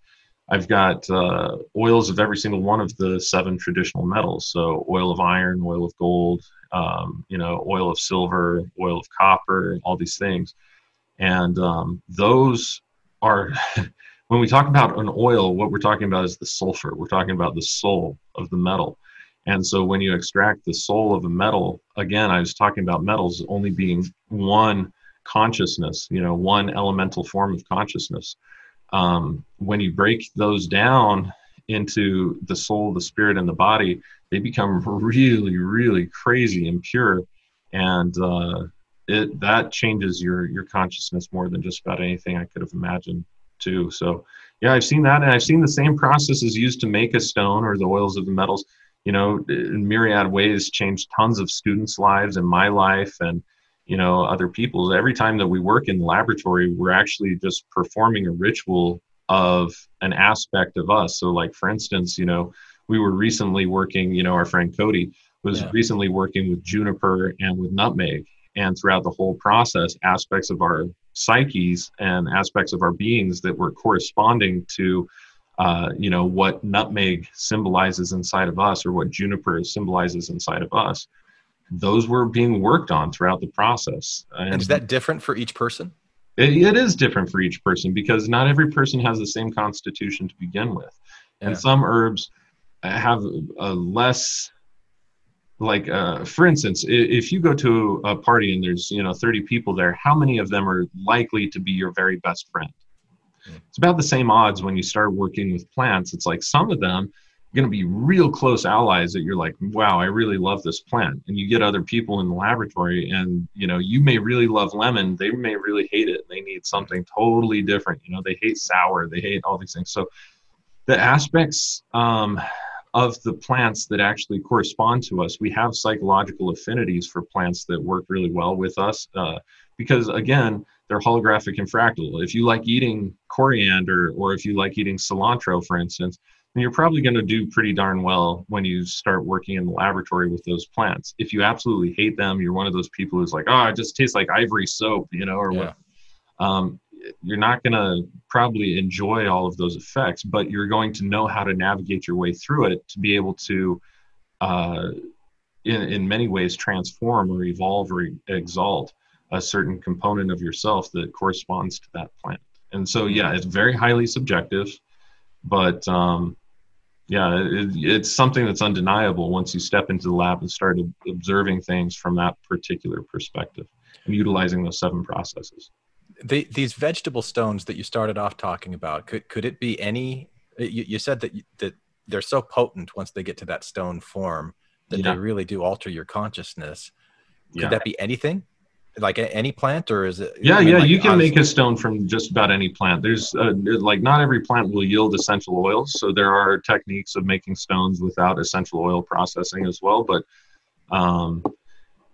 I've got uh, oils of every single one of the seven traditional metals. So oil of iron, oil of gold, um, you know, oil of silver, oil of copper, all these things. And um, those are, when we talk about an oil, what we're talking about is the sulfur. We're talking about the soul of the metal. And so when you extract the soul of a metal, again, I was talking about metals only being one consciousness, you know, one elemental form of consciousness. Um, when you break those down into the soul, the spirit, and the body, they become really, really crazy and pure. And uh, it that changes your your consciousness more than just about anything I could have imagined too. So yeah, I've seen that. And I've seen the same processes used to make a stone or the oils of the metals, you know, in myriad ways, changed tons of students' lives and my life, and you know, other people's. Every time that we work in the laboratory, we're actually just performing a ritual of an aspect of us. So like, for instance, you know, we were recently working, you know, our friend Cody was yeah. recently working with juniper and with nutmeg. And throughout the whole process, aspects of our psyches and aspects of our beings that were corresponding to, uh, you know, what nutmeg symbolizes inside of us or what juniper symbolizes inside of us. Those were being worked on throughout the process. And, and is that different for each person? It, it is different for each person, because not every person has the same constitution to begin with. Yeah. And some herbs have a less, like, uh, for instance, if you go to a party and there's, you know, thirty people there, how many of them are likely to be your very best friend? Yeah. It's about the same odds when you start working with plants. It's like some of them going to be real close allies that you're like, wow, I really love this plant. And you get other people in the laboratory and, you know, you may really love lemon. They may really hate it. They need something totally different. You know, they hate sour. They hate all these things. So the aspects um, of the plants that actually correspond to us, we have psychological affinities for plants that work really well with us uh, because, again, they're holographic and fractal. If you like eating coriander or if you like eating cilantro, for instance, and you're probably going to do pretty darn well when you start working in the laboratory with those plants. If you absolutely hate them, you're one of those people who's like, oh, it just tastes like ivory soap, you know, or yeah. what. Um, you're not going to probably enjoy all of those effects, but you're going to know how to navigate your way through it to be able to, uh, in, in many ways, transform or evolve or exalt a certain component of yourself that corresponds to that plant. And so, yeah, it's very highly subjective, but, um, yeah, it, it's something that's undeniable once you step into the lab and start observing things from that particular perspective and utilizing those seven processes. The, these vegetable stones that you started off talking about, could could it be any, you, you said that, you, that they're so potent once they get to that stone form that yeah. they really do alter your consciousness. Could yeah. that be anything? Like any plant, or is it? Yeah, I mean, yeah, like, you can honestly make a stone from just about any plant. There's uh, like not every plant will yield essential oils, so there are techniques of making stones without essential oil processing as well. But um,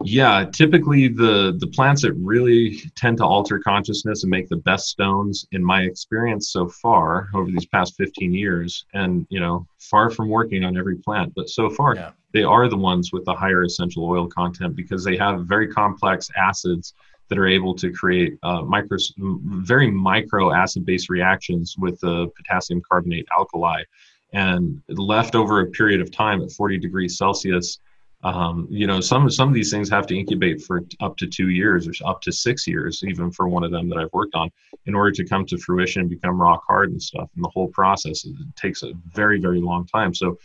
yeah, typically the the plants that really tend to alter consciousness and make the best stones, in my experience so far over these past fifteen years, and you know, far from working on every plant, but so far. Yeah. They are the ones with the higher essential oil content because they have very complex acids that are able to create uh, micro, very micro acid-base reactions with the potassium carbonate alkali. And left over a period of time at forty degrees Celsius, um, you know, some some of these things have to incubate for up to two years or up to six years, even for one of them that I've worked on, in order to come to fruition and become rock hard and stuff. And the whole process, it takes a very, very long time. So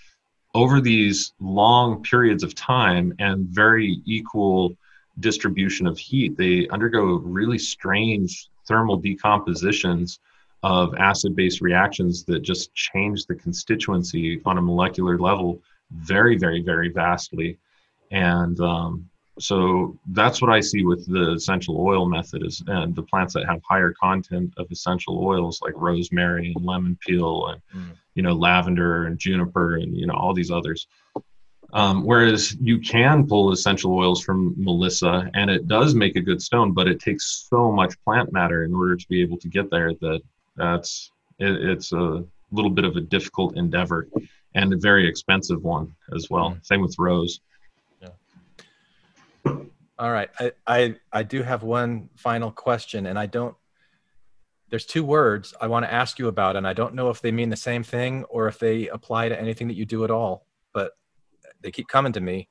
over these long periods of time and very equal distribution of heat, they undergo really strange thermal decompositions of acid-base reactions that just change the constituency on a molecular level very, very, very vastly. And um, so that's what I see with the essential oil method is, and the plants that have higher content of essential oils like rosemary and lemon peel and mm. you know, lavender and juniper and, you know, all these others. Um, whereas you can pull essential oils from Melissa and it does make a good stone, but it takes so much plant matter in order to be able to get there that that's, it, it's a little bit of a difficult endeavor and a very expensive one as well. Mm. Same with rose. Yeah. All right. I, I, I do have one final question, and I don't, there's two words I want to ask you about, and I don't know if they mean the same thing or if they apply to anything that you do at all, but they keep coming to me.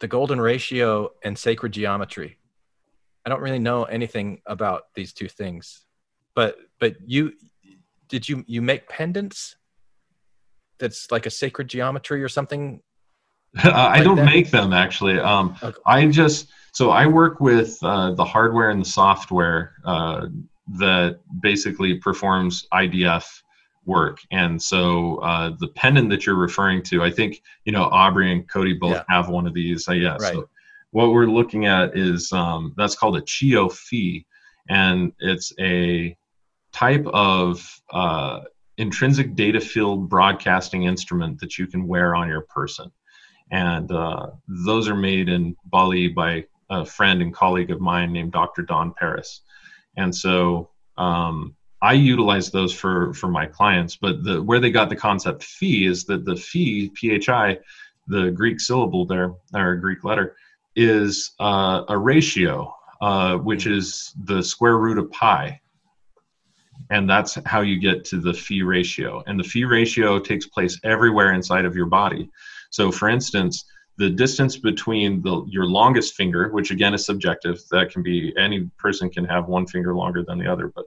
The golden ratio and sacred geometry. I don't really know anything about these two things, but but you, did you, you make pendants that's like a sacred geometry or something? Uh, I don't make them actually. Um, okay. I just, so I work with uh, the hardware and the software uh, that basically performs I D F work. And so uh, the pendant that you're referring to, I think, you know, Aubrey and Cody both yeah. have one of these. Uh, yeah. Right. So what we're looking at is um, that's called a Chio Fee, and it's a type of uh, intrinsic data field broadcasting instrument that you can wear on your person. And uh, those are made in Bali by a friend and colleague of mine named Doctor Don Paris. And so um, I utilize those for, for my clients, but the, where they got the concept phi is that the phi, P H I, the Greek syllable there, or Greek letter, is uh, a ratio, uh, which is the square root of pi. And that's how you get to the phi ratio. And the phi ratio takes place everywhere inside of your body. So for instance, the distance between the, your longest finger, which again is subjective, that can be, any person can have one finger longer than the other, but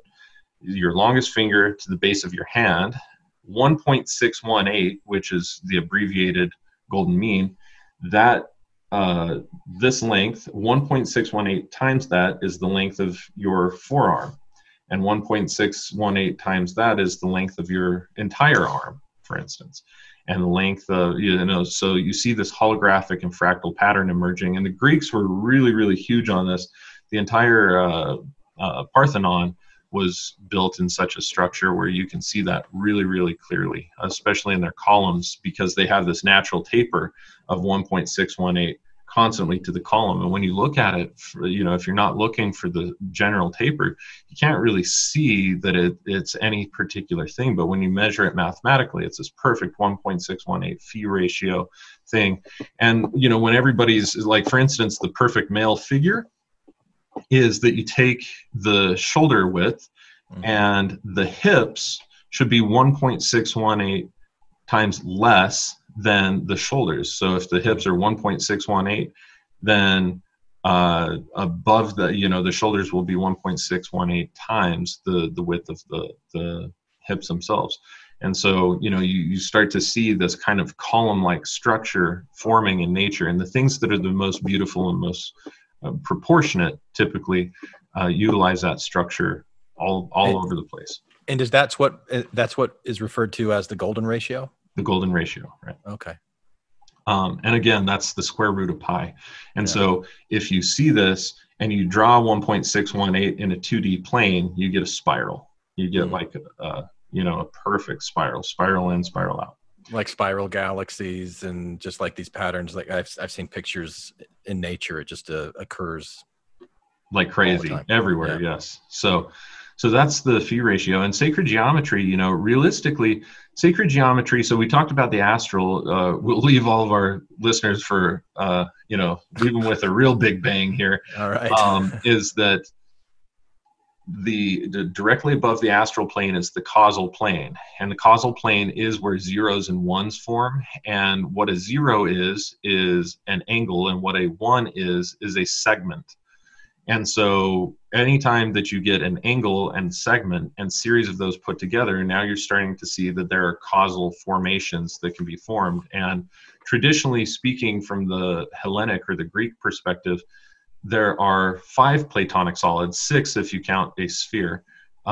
your longest finger to the base of your hand, one point six one eight, which is the abbreviated golden mean, that uh, this length, one point six one eight times that is the length of your forearm. And one point six one eight times that is the length of your entire arm. for instance, and length of, you know, so you see this holographic and fractal pattern emerging. And the Greeks were really, really huge on this. The entire uh, uh, Parthenon was built in such a structure where you can see that really, really clearly, especially in their columns, because they have this natural taper of one point six one eight constantly to the column. And when you look at it, for, you know, if you're not looking for the general taper, you can't really see that it, it's any particular thing. But when you measure it mathematically, it's this perfect one point six one eight phi ratio thing. And, you know, when everybody's like, for instance, the perfect male figure is that you take the shoulder width, mm-hmm. and the hips should be one point six one eight times less than the shoulders. So if the hips are one point six one eight, then uh, above the, you know, the shoulders will be one point six one eight times the, the width of the, the hips themselves. And so, you know, you, you start to see this kind of column-like structure forming in nature. And the things that are the most beautiful and most Uh, proportionate typically uh, utilize that structure all all and, over the place. And is that's what that's what is referred to as the golden ratio? The golden ratio, right? Okay. Um, and again, that's the square root of pi. And yeah. So if you see this and you draw one point six one eight in a two D plane, you get a spiral. You get mm-hmm. like a, a you know a perfect spiral, spiral in, spiral out. Like spiral galaxies and just like these patterns, like I've I've seen pictures in nature. It just uh, occurs like crazy everywhere. Yeah. Yes. So, so that's the phi ratio. And sacred geometry, you know, realistically, sacred geometry. So we talked about the astral. Uh, we'll leave all of our listeners for uh, you know, leave them with a real Big Bang here. All right. Um, is that The, the directly above the astral plane is the causal plane, and the causal plane is where zeros and ones form. And what a zero is is an angle, and what a one is is a segment. And so anytime that you get an angle and segment and series of those put together, now you're starting to see that there are causal formations that can be formed. And traditionally speaking, from the Hellenic or the Greek perspective, there are five Platonic solids, six if you count a sphere,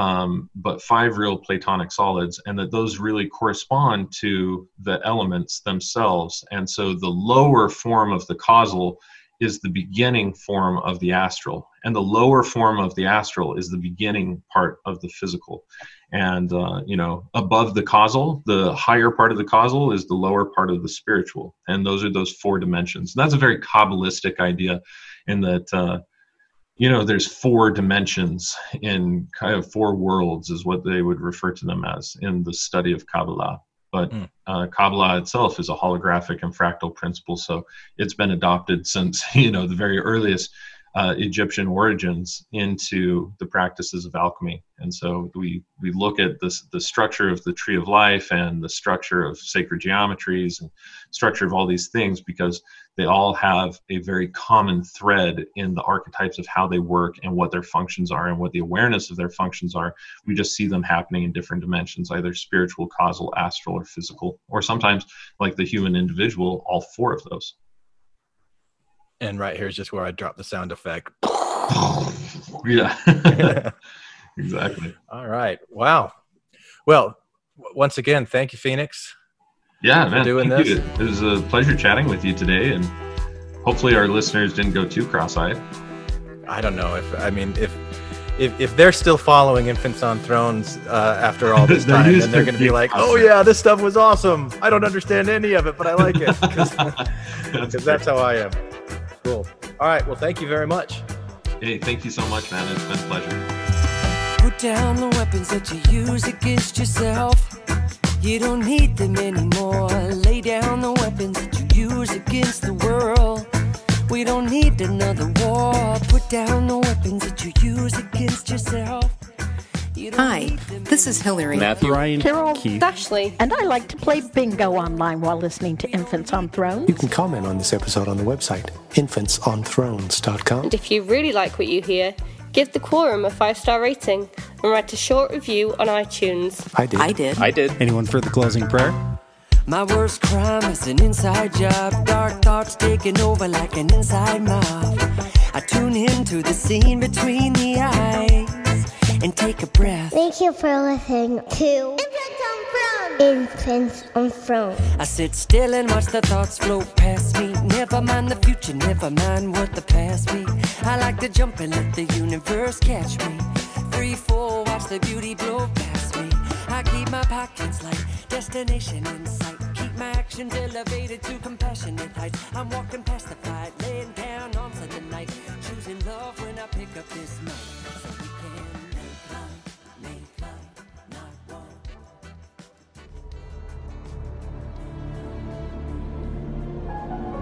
um, but five real Platonic solids, and that those really correspond to the elements themselves. And so the lower form of the causal is the beginning form of the astral, and the lower form of the astral is the beginning part of the physical. And, uh, you know, above the causal, the higher part of the causal is the lower part of the spiritual. And those are those four dimensions. And that's a very Kabbalistic idea, in that, uh, you know, there's four dimensions in kind of four worlds is what they would refer to them as in the study of Kabbalah. But mm. uh, Kabbalah itself is a holographic and fractal principle. So it's been adopted since, you know, the very earliest uh, Egyptian origins into the practices of alchemy. And so we, we look at this, the structure of the tree of life and the structure of sacred geometries and structure of all these things, because they all have a very common thread in the archetypes of how they work and what their functions are and what the awareness of their functions are. We just see them happening in different dimensions, either spiritual, causal, astral, or physical, or sometimes like the human individual, all four of those. And right here is just where I drop the sound effect. Yeah, exactly. All right. Wow. Well, w- once again, thank you, Phoenix. Yeah, man. Doing this. You. It was a pleasure chatting with you today, and hopefully our listeners didn't go too cross-eyed. I don't know if I mean if if, if they're still following Infants on Thrones uh, after all this time, then they're going to be like, "Oh yeah, this stuff was awesome. I don't understand any of it, but I like it because that's, that's how I am." Cool. All right. Well, thank you very much. Hey, thank you so much, man. It's been a pleasure. Put down the weapons that you use against yourself. You don't need them anymore. Lay down the weapons that you use against the world. We don't need another war. Put down the weapons that you use against yourself. You Hi, this is Hillary, Matthew, Ryan, Carol, Keith, Ashley, and I like to play bingo online while listening to Infants on Thrones. You can comment on this episode on the website, infants on thrones dot com. And if you really like what you hear, give The Quorum a five-star rating and write a short review on iTunes. I did. I did. I did. Anyone for the closing prayer? My worst crime is an inside job. Dark thoughts taking over like an inside mob. I tune into the scene between the eyes. and take a breath. Thank you for listening to Infants on Throne. I sit still and watch the thoughts float past me. Never mind the future, never mind what the past be. I like to jump and let the universe catch me. Three, four, watch the beauty blow past me. I keep my pockets light, destination in sight. Keep my actions elevated to compassionate heights. I'm walking past the fight, laying down arms of the night. Choosing love when I pick up this mic.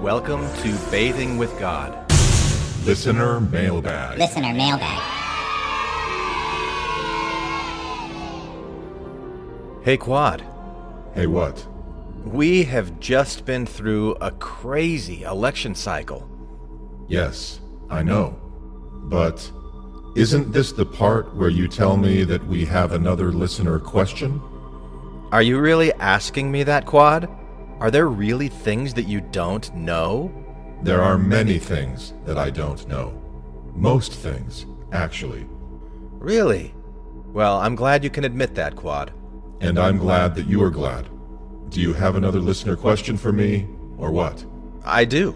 Welcome to Bathing with God. Listener Mailbag. Listener Mailbag. Hey, Quad. Hey, what? We have just been through a crazy election cycle. Yes, I know. But isn't this the part where you tell me that we have another listener question? Are you really asking me that, Quad? Are there really things that you don't know? There are many things that I don't know. Most things, actually. Really? Well, I'm glad you can admit that, Quad. And I'm glad that you are glad. Do you have another listener question for me, or what? I do.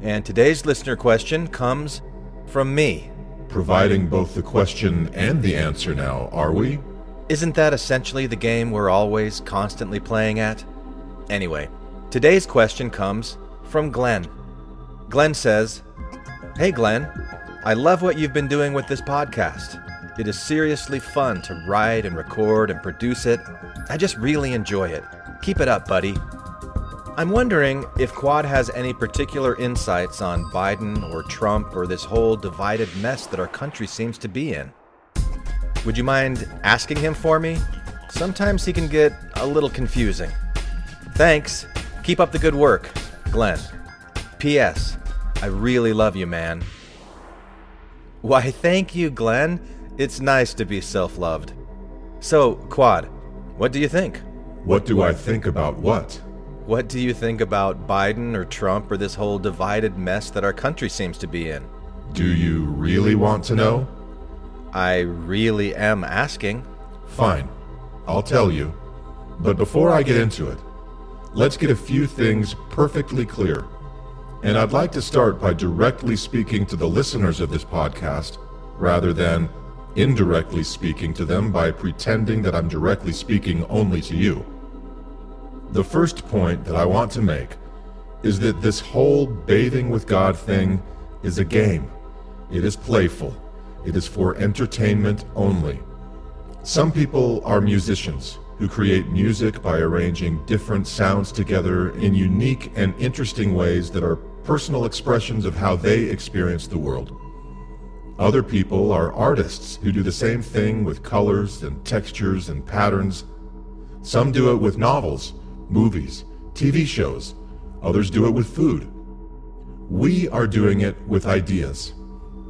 And today's listener question comes from me. Providing both the question and the answer now, are we? Isn't that essentially the game we're always constantly playing at? Anyway, today's question comes from Glenn. Glenn says, "Hey Glenn, I love what you've been doing with this podcast. It is seriously fun to write and record and produce it. I just really enjoy it. Keep it up, buddy. I'm wondering if Quad has any particular insights on Biden or Trump or this whole divided mess that our country seems to be in. Would you mind asking him for me? Sometimes he can get a little confusing. Thanks. Keep up the good work, Glenn. P S. I really love you, man." Why, thank you, Glenn. It's nice to be self-loved. So, Quad, what do you think? What do I think about what? What do you think about Biden or Trump or this whole divided mess that our country seems to be in? Do you really want to know? I really am asking. Fine. I'll tell you. But before I get into it, let's get a few things perfectly clear. And I'd like to start by directly speaking to the listeners of this podcast, rather than indirectly speaking to them by pretending that I'm directly speaking only to you. The first point that I want to make is that this whole bathing with God thing is a game. It is playful. It is for entertainment only. Some people are musicians who create music by arranging different sounds together in unique and interesting ways that are personal expressions of how they experience the world. Other people are artists who do the same thing with colors and textures and patterns. Some do it with novels, movies, T V shows. Others do it with food. We are doing it with ideas,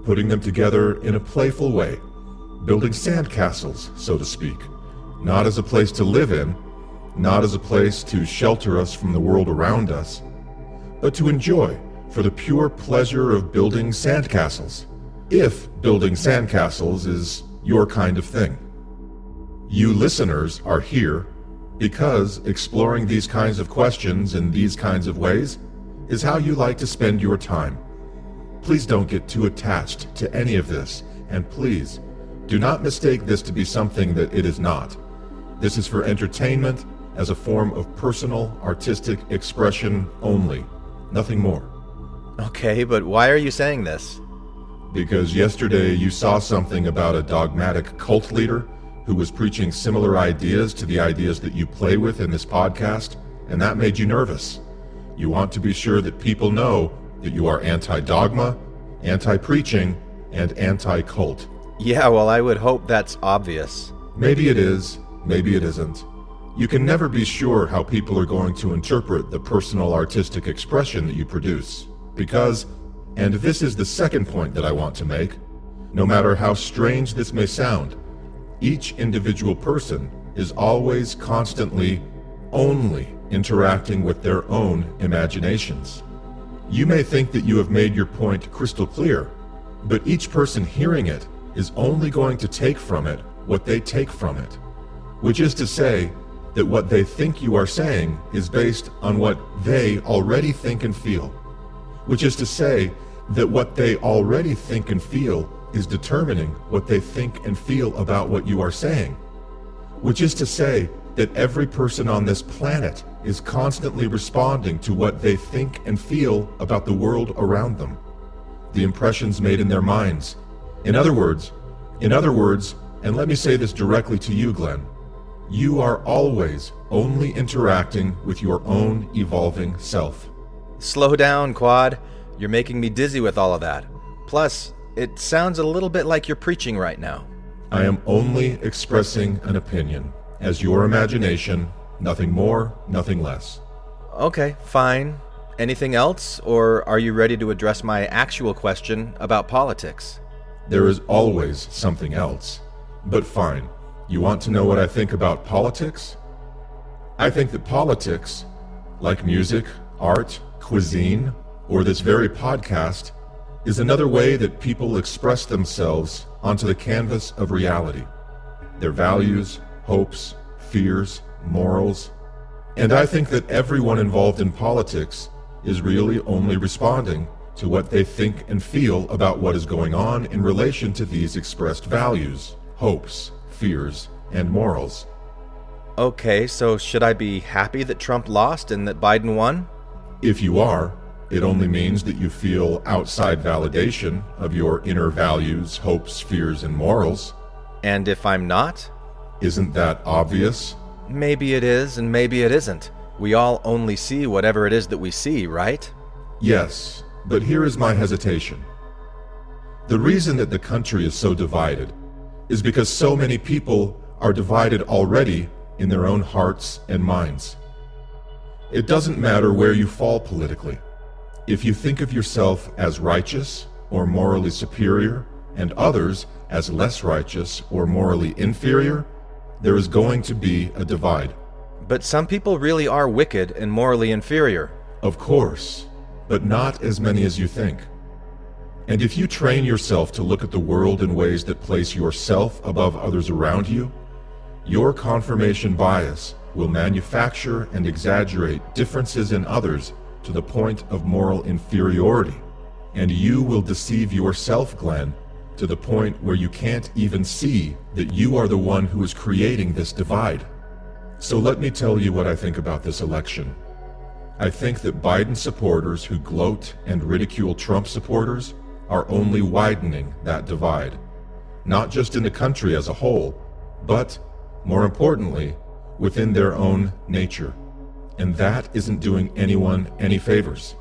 putting them together in a playful way, building sandcastles, so to speak. Not as a place to live in, not as a place to shelter us from the world around us, but to enjoy for the pure pleasure of building sandcastles, if building sandcastles is your kind of thing. You listeners are here because exploring these kinds of questions in these kinds of ways is how you like to spend your time. Please don't get too attached to any of this, and please do not mistake this to be something that it is not. This is for entertainment as a form of personal, artistic expression only. Nothing more. Okay, but why are you saying this? Because yesterday you saw something about a dogmatic cult leader who was preaching similar ideas to the ideas that you play with in this podcast, and that made you nervous. You want to be sure that people know that you are anti-dogma, anti-preaching, and anti-cult. Yeah, well, I would hope that's obvious. Maybe it is. Maybe it isn't. You can never be sure how people are going to interpret the personal artistic expression that you produce. Because, and this is the second point that I want to make, no matter how strange this may sound, each individual person is always constantly only interacting with their own imaginations. You may think that you have made your point crystal clear, but each person hearing it is only going to take from it what they take from it, which is to say that what they think you are saying is based on what they already think and feel, which is to say that what they already think and feel is determining what they think and feel about what you are saying, which is to say that every person on this planet is constantly responding to what they think and feel about the world around them, the impressions made in their minds. In other words, in other words, and let me say this directly to you, Glenn, you are always only interacting with your own evolving self. Slow down, Quad. You're making me dizzy with all of that. Plus, it sounds a little bit like you're preaching right now. I am only expressing an opinion, as your imagination, nothing more, nothing less. Okay, fine. Anything else, or are you ready to address my actual question about politics? There is always something else, but fine. You want to know what I think about politics? I think that politics, like music, art, cuisine, or this very podcast, is another way that people express themselves onto the canvas of reality, their values, hopes, fears, morals. And I think that everyone involved in politics is really only responding to what they think and feel about what is going on in relation to these expressed values, hopes, fears, and morals. Okay, so should I be happy that Trump lost and that Biden won? If you are, it only means that you feel outside validation of your inner values, hopes, fears, and morals. And if I'm not? Isn't that obvious? Maybe it is, and maybe it isn't. We all only see whatever it is that we see, right? Yes, but here is my hesitation. The reason that the country is so divided is because so many people are divided already in their own hearts and minds. It doesn't matter where you fall politically. If you think of yourself as righteous or morally superior and others as less righteous or morally inferior, there is going to be a divide. But some people really are wicked and morally inferior. Of course, but not as many as you think. And if you train yourself to look at the world in ways that place yourself above others around you, your confirmation bias will manufacture and exaggerate differences in others to the point of moral inferiority. And you will deceive yourself, Glenn, to the point where you can't even see that you are the one who is creating this divide. So let me tell you what I think about this election. I think that Biden supporters who gloat and ridicule Trump supporters are only widening that divide, not just in the country as a whole, but, more importantly, within their own nature. And that isn't doing anyone any favors.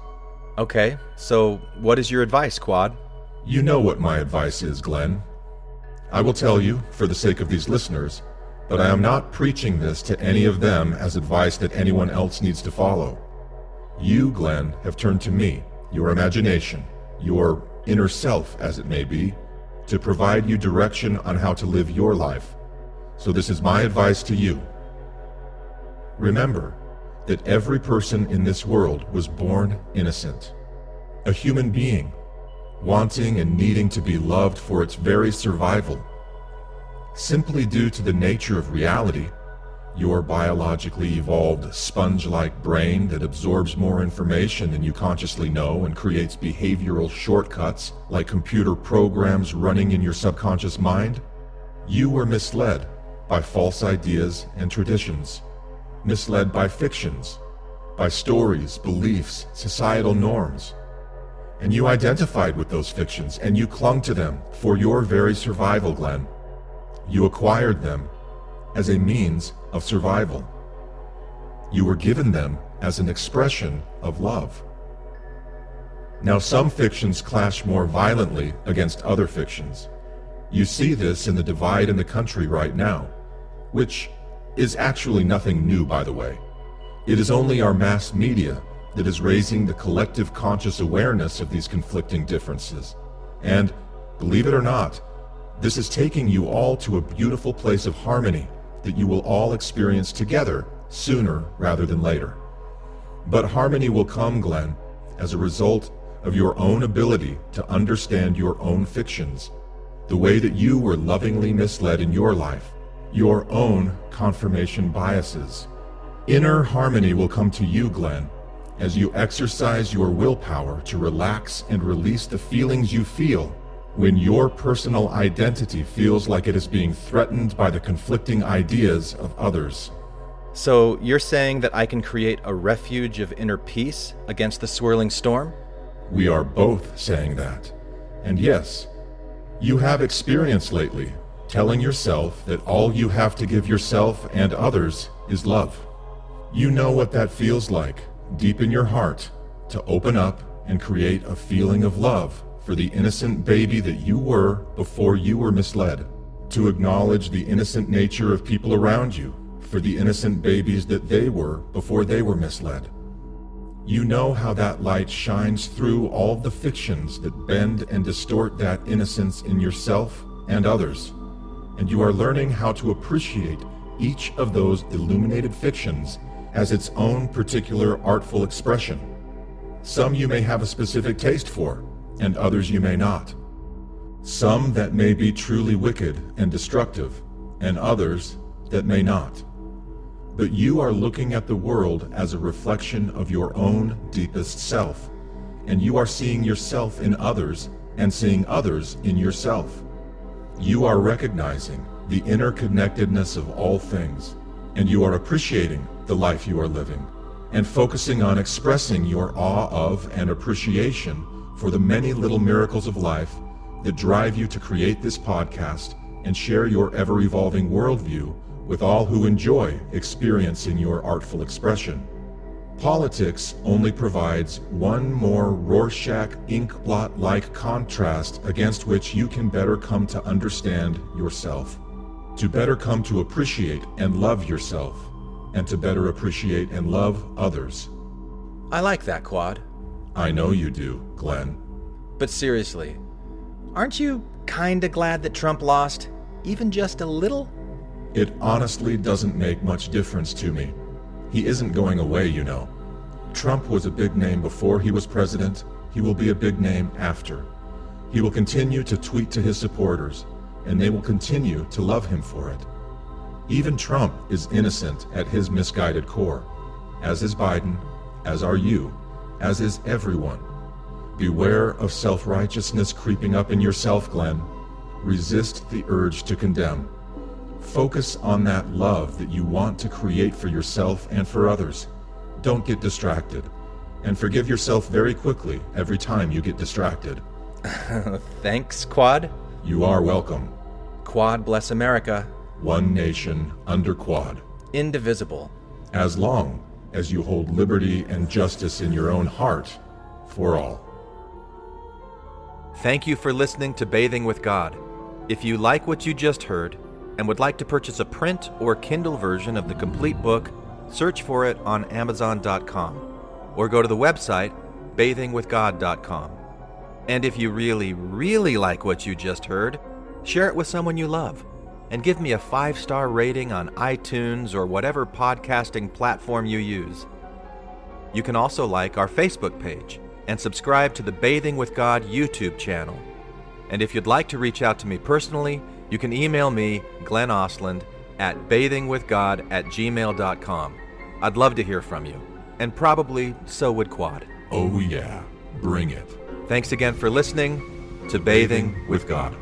Okay, so what is your advice, Quad? You know what my advice is, Glenn. I will tell you, for the sake of these listeners, but I am not preaching this to any of them as advice that anyone else needs to follow. You, Glenn, have turned to me, your imagination, your inner self, as it may be, to provide you direction on how to live your life. So this is my advice to you. Remember that every person in this world was born innocent, a human being, wanting and needing to be loved for its very survival. Simply due to the nature of reality, your biologically evolved sponge-like brain that absorbs more information than you consciously know and creates behavioral shortcuts like computer programs running in your subconscious mind, you were misled by false ideas and traditions, misled by fictions, by stories, beliefs, societal norms. And you identified with those fictions and you clung to them for your very survival, Glenn. You acquired them as a means of survival. You were given them as an expression of love. Now, some fictions clash more violently against other fictions. You see this in the divide in the country right now, which is actually nothing new, by the way. It is only our mass media that is raising the collective conscious awareness of these conflicting differences. And, believe it or not, this is taking you all to a beautiful place of harmony that you will all experience together sooner rather than later. But harmony will come, Glenn, as a result of your own ability to understand your own fictions, the way that you were lovingly misled in your life, your own confirmation biases. Inner harmony will come to you, Glenn, as you exercise your willpower to relax and release the feelings you feel when your personal identity feels like it is being threatened by the conflicting ideas of others. So you're saying that I can create a refuge of inner peace against the swirling storm? We are both saying that. And yes, you have experience lately telling yourself that all you have to give yourself and others is love. You know what that feels like deep in your heart, to open up and create a feeling of love for the innocent baby that you were before you were misled, to acknowledge the innocent nature of people around you for the innocent babies that they were before they were misled. You know how that light shines through all the fictions that bend and distort that innocence in yourself and others, and you are learning how to appreciate each of those illuminated fictions as its own particular artful expression. Some you may have a specific taste for, and others you may not. Some that may be truly wicked and destructive, and others that may not. But you are looking at the world as a reflection of your own deepest self, and you are seeing yourself in others and seeing others in yourself. You are recognizing the interconnectedness of all things, and you are appreciating the life you are living, and focusing on expressing your awe of and appreciation for the many little miracles of life that drive you to create this podcast and share your ever-evolving worldview with all who enjoy experiencing your artful expression. Politics only provides one more Rorschach inkblot-like contrast against which you can better come to understand yourself, to better come to appreciate and love yourself, and to better appreciate and love others. I like that, Quad. I know you do, Glenn. But seriously, aren't you kinda glad that Trump lost, even just a little? It honestly doesn't make much difference to me. He isn't going away, you know. Trump was a big name before he was president. He will be a big name after. He will continue to tweet to his supporters, and they will continue to love him for it. Even Trump is innocent at his misguided core, as is Biden, as are you, as is everyone. Beware of self-righteousness creeping up in yourself, Glenn. Resist the urge to condemn. Focus on that love that you want to create for yourself and for others. Don't get distracted, and forgive yourself very quickly every time you get distracted. Thanks, Quad. You are welcome. Quad bless America. One nation under Quad. Indivisible. As long as you hold liberty and justice in your own heart for all. Thank you for listening to Bathing with God. If you like what you just heard and would like to purchase a print or Kindle version of the complete book, search for it on amazon dot com or go to the website bathing with god dot com. And if you really, really like what you just heard, share it with someone you love and give me a five-star rating on iTunes or whatever podcasting platform you use. You can also like our Facebook page and subscribe to the Bathing with God YouTube channel. And if you'd like to reach out to me personally, you can email me, Glenn Ostland, at bathing with god at gmail dot com. I'd love to hear from you, and probably so would Quad. Oh yeah, bring it. Thanks again for listening to Bathing with God.